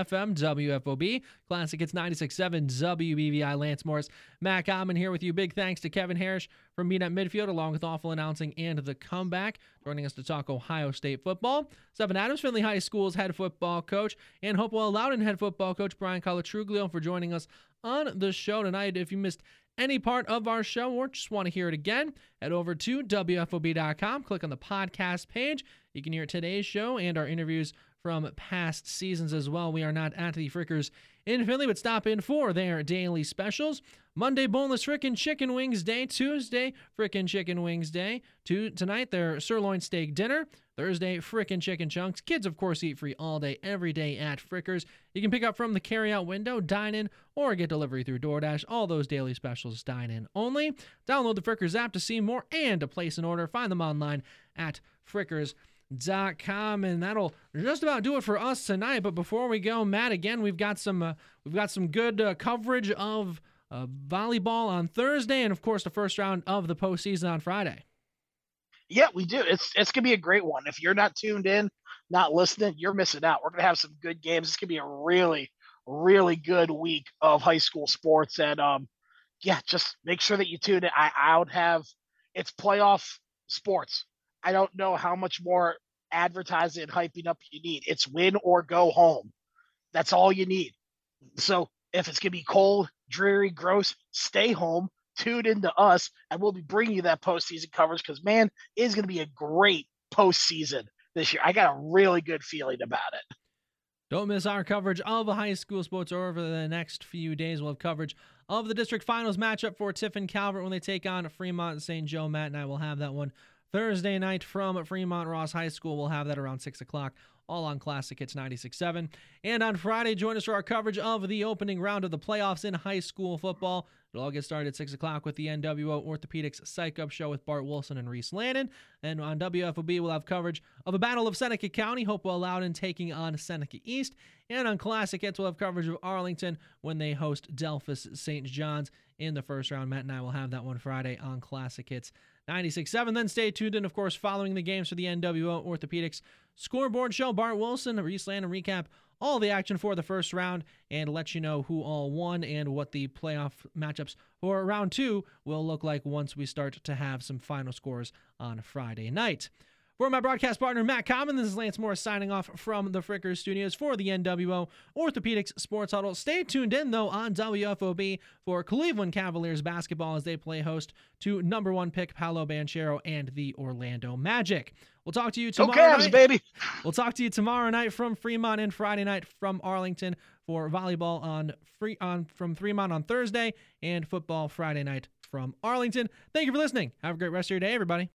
FM WFOB. Classic Hits 96.7 WBVI. Lance Morris, Matt Kalman here with you. Big thanks to Kevin Harrish from Meet at Midfield, along with Awful Announcing and The Comeback, joining us to talk Ohio State football. Stefan Adams, Findlay High School's head football coach, and Hopewell Loudon head football coach Brian Colatruglio for joining us on the show tonight. If you missed any part of our show or just want to hear it again, head over to WFOB.com, click on the podcast page. You can hear today's show and our interviews from past seasons as well. We are not at the Frickers in Findlay, but stop in for their daily specials. Monday, boneless frickin' chicken wings day. Tuesday, frickin' chicken wings day. Tonight, their sirloin steak dinner. Thursday, frickin' chicken chunks. Kids, of course, eat free all day, every day at Frickers. You can pick up from the carry-out window, dine in, or get delivery through DoorDash. All those daily specials, dine in only. Download the Frickers app to see more and to place an order. Find them online at frickers.com, and that'll just about do it for us tonight. But before we go, Matt, again, we've got some good coverage of volleyball on Thursday, and of course the first round of the postseason on Friday. Yeah, we do. It's gonna be a great one. If you're not tuned in, not listening, you're missing out. We're gonna have some good games. It's gonna be a really, really good week of high school sports, and yeah, just make sure that you tune in. I would have it's playoff sports. I don't know how much more advertising and hyping up you need. It's win or go home. That's all you need. So if it's going to be cold, dreary, gross, stay home, tune into us, and we'll be bringing you that postseason coverage because, man, it's going to be a great postseason this year. I got a really good feeling about it. Don't miss our coverage of high school sports over the next few days. We'll have coverage of the district finals matchup for Tiffin Calvert when they take on Fremont St. Joe. Matt and I will have that one Thursday night from Fremont Ross High School. We'll have that around 6 o'clock, all on Classic Hits 96.7. And on Friday, join us for our coverage of the opening round of the playoffs in high school football. It'll all get started at 6 o'clock with the NWO Orthopedics Psych Up Show with Bart Wilson and Reese Lannon. And on WFOB, we'll have coverage of a battle of Seneca County, Hopewell Loudon taking on Seneca East. And on Classic Hits, we'll have coverage of Arlington when they host Delphus St. John's in the first round. Matt and I will have that one Friday on Classic Hits 96.7. Then stay tuned in, of course, following the games for the NWO Orthopedics Scoreboard Show. Bart Wilson, Reese Landon, recap all the action for the first round and let you know who all won and what the playoff matchups for round two will look like once we start to have some final scores on Friday night. For my broadcast partner, Matt Kalman, this is Lance Morris signing off from the Frickers Studios for the NWO Orthopedics Sports Huddle. Stay tuned in, though, on WFOB for Cleveland Cavaliers basketball as they play host to number one pick Paolo Banchero and the Orlando Magic. We'll talk to you tomorrow night. Baby. We'll talk to you tomorrow night from Fremont and Friday night from Arlington for volleyball from Fremont on Thursday and football Friday night from Arlington. Thank you for listening. Have a great rest of your day, everybody.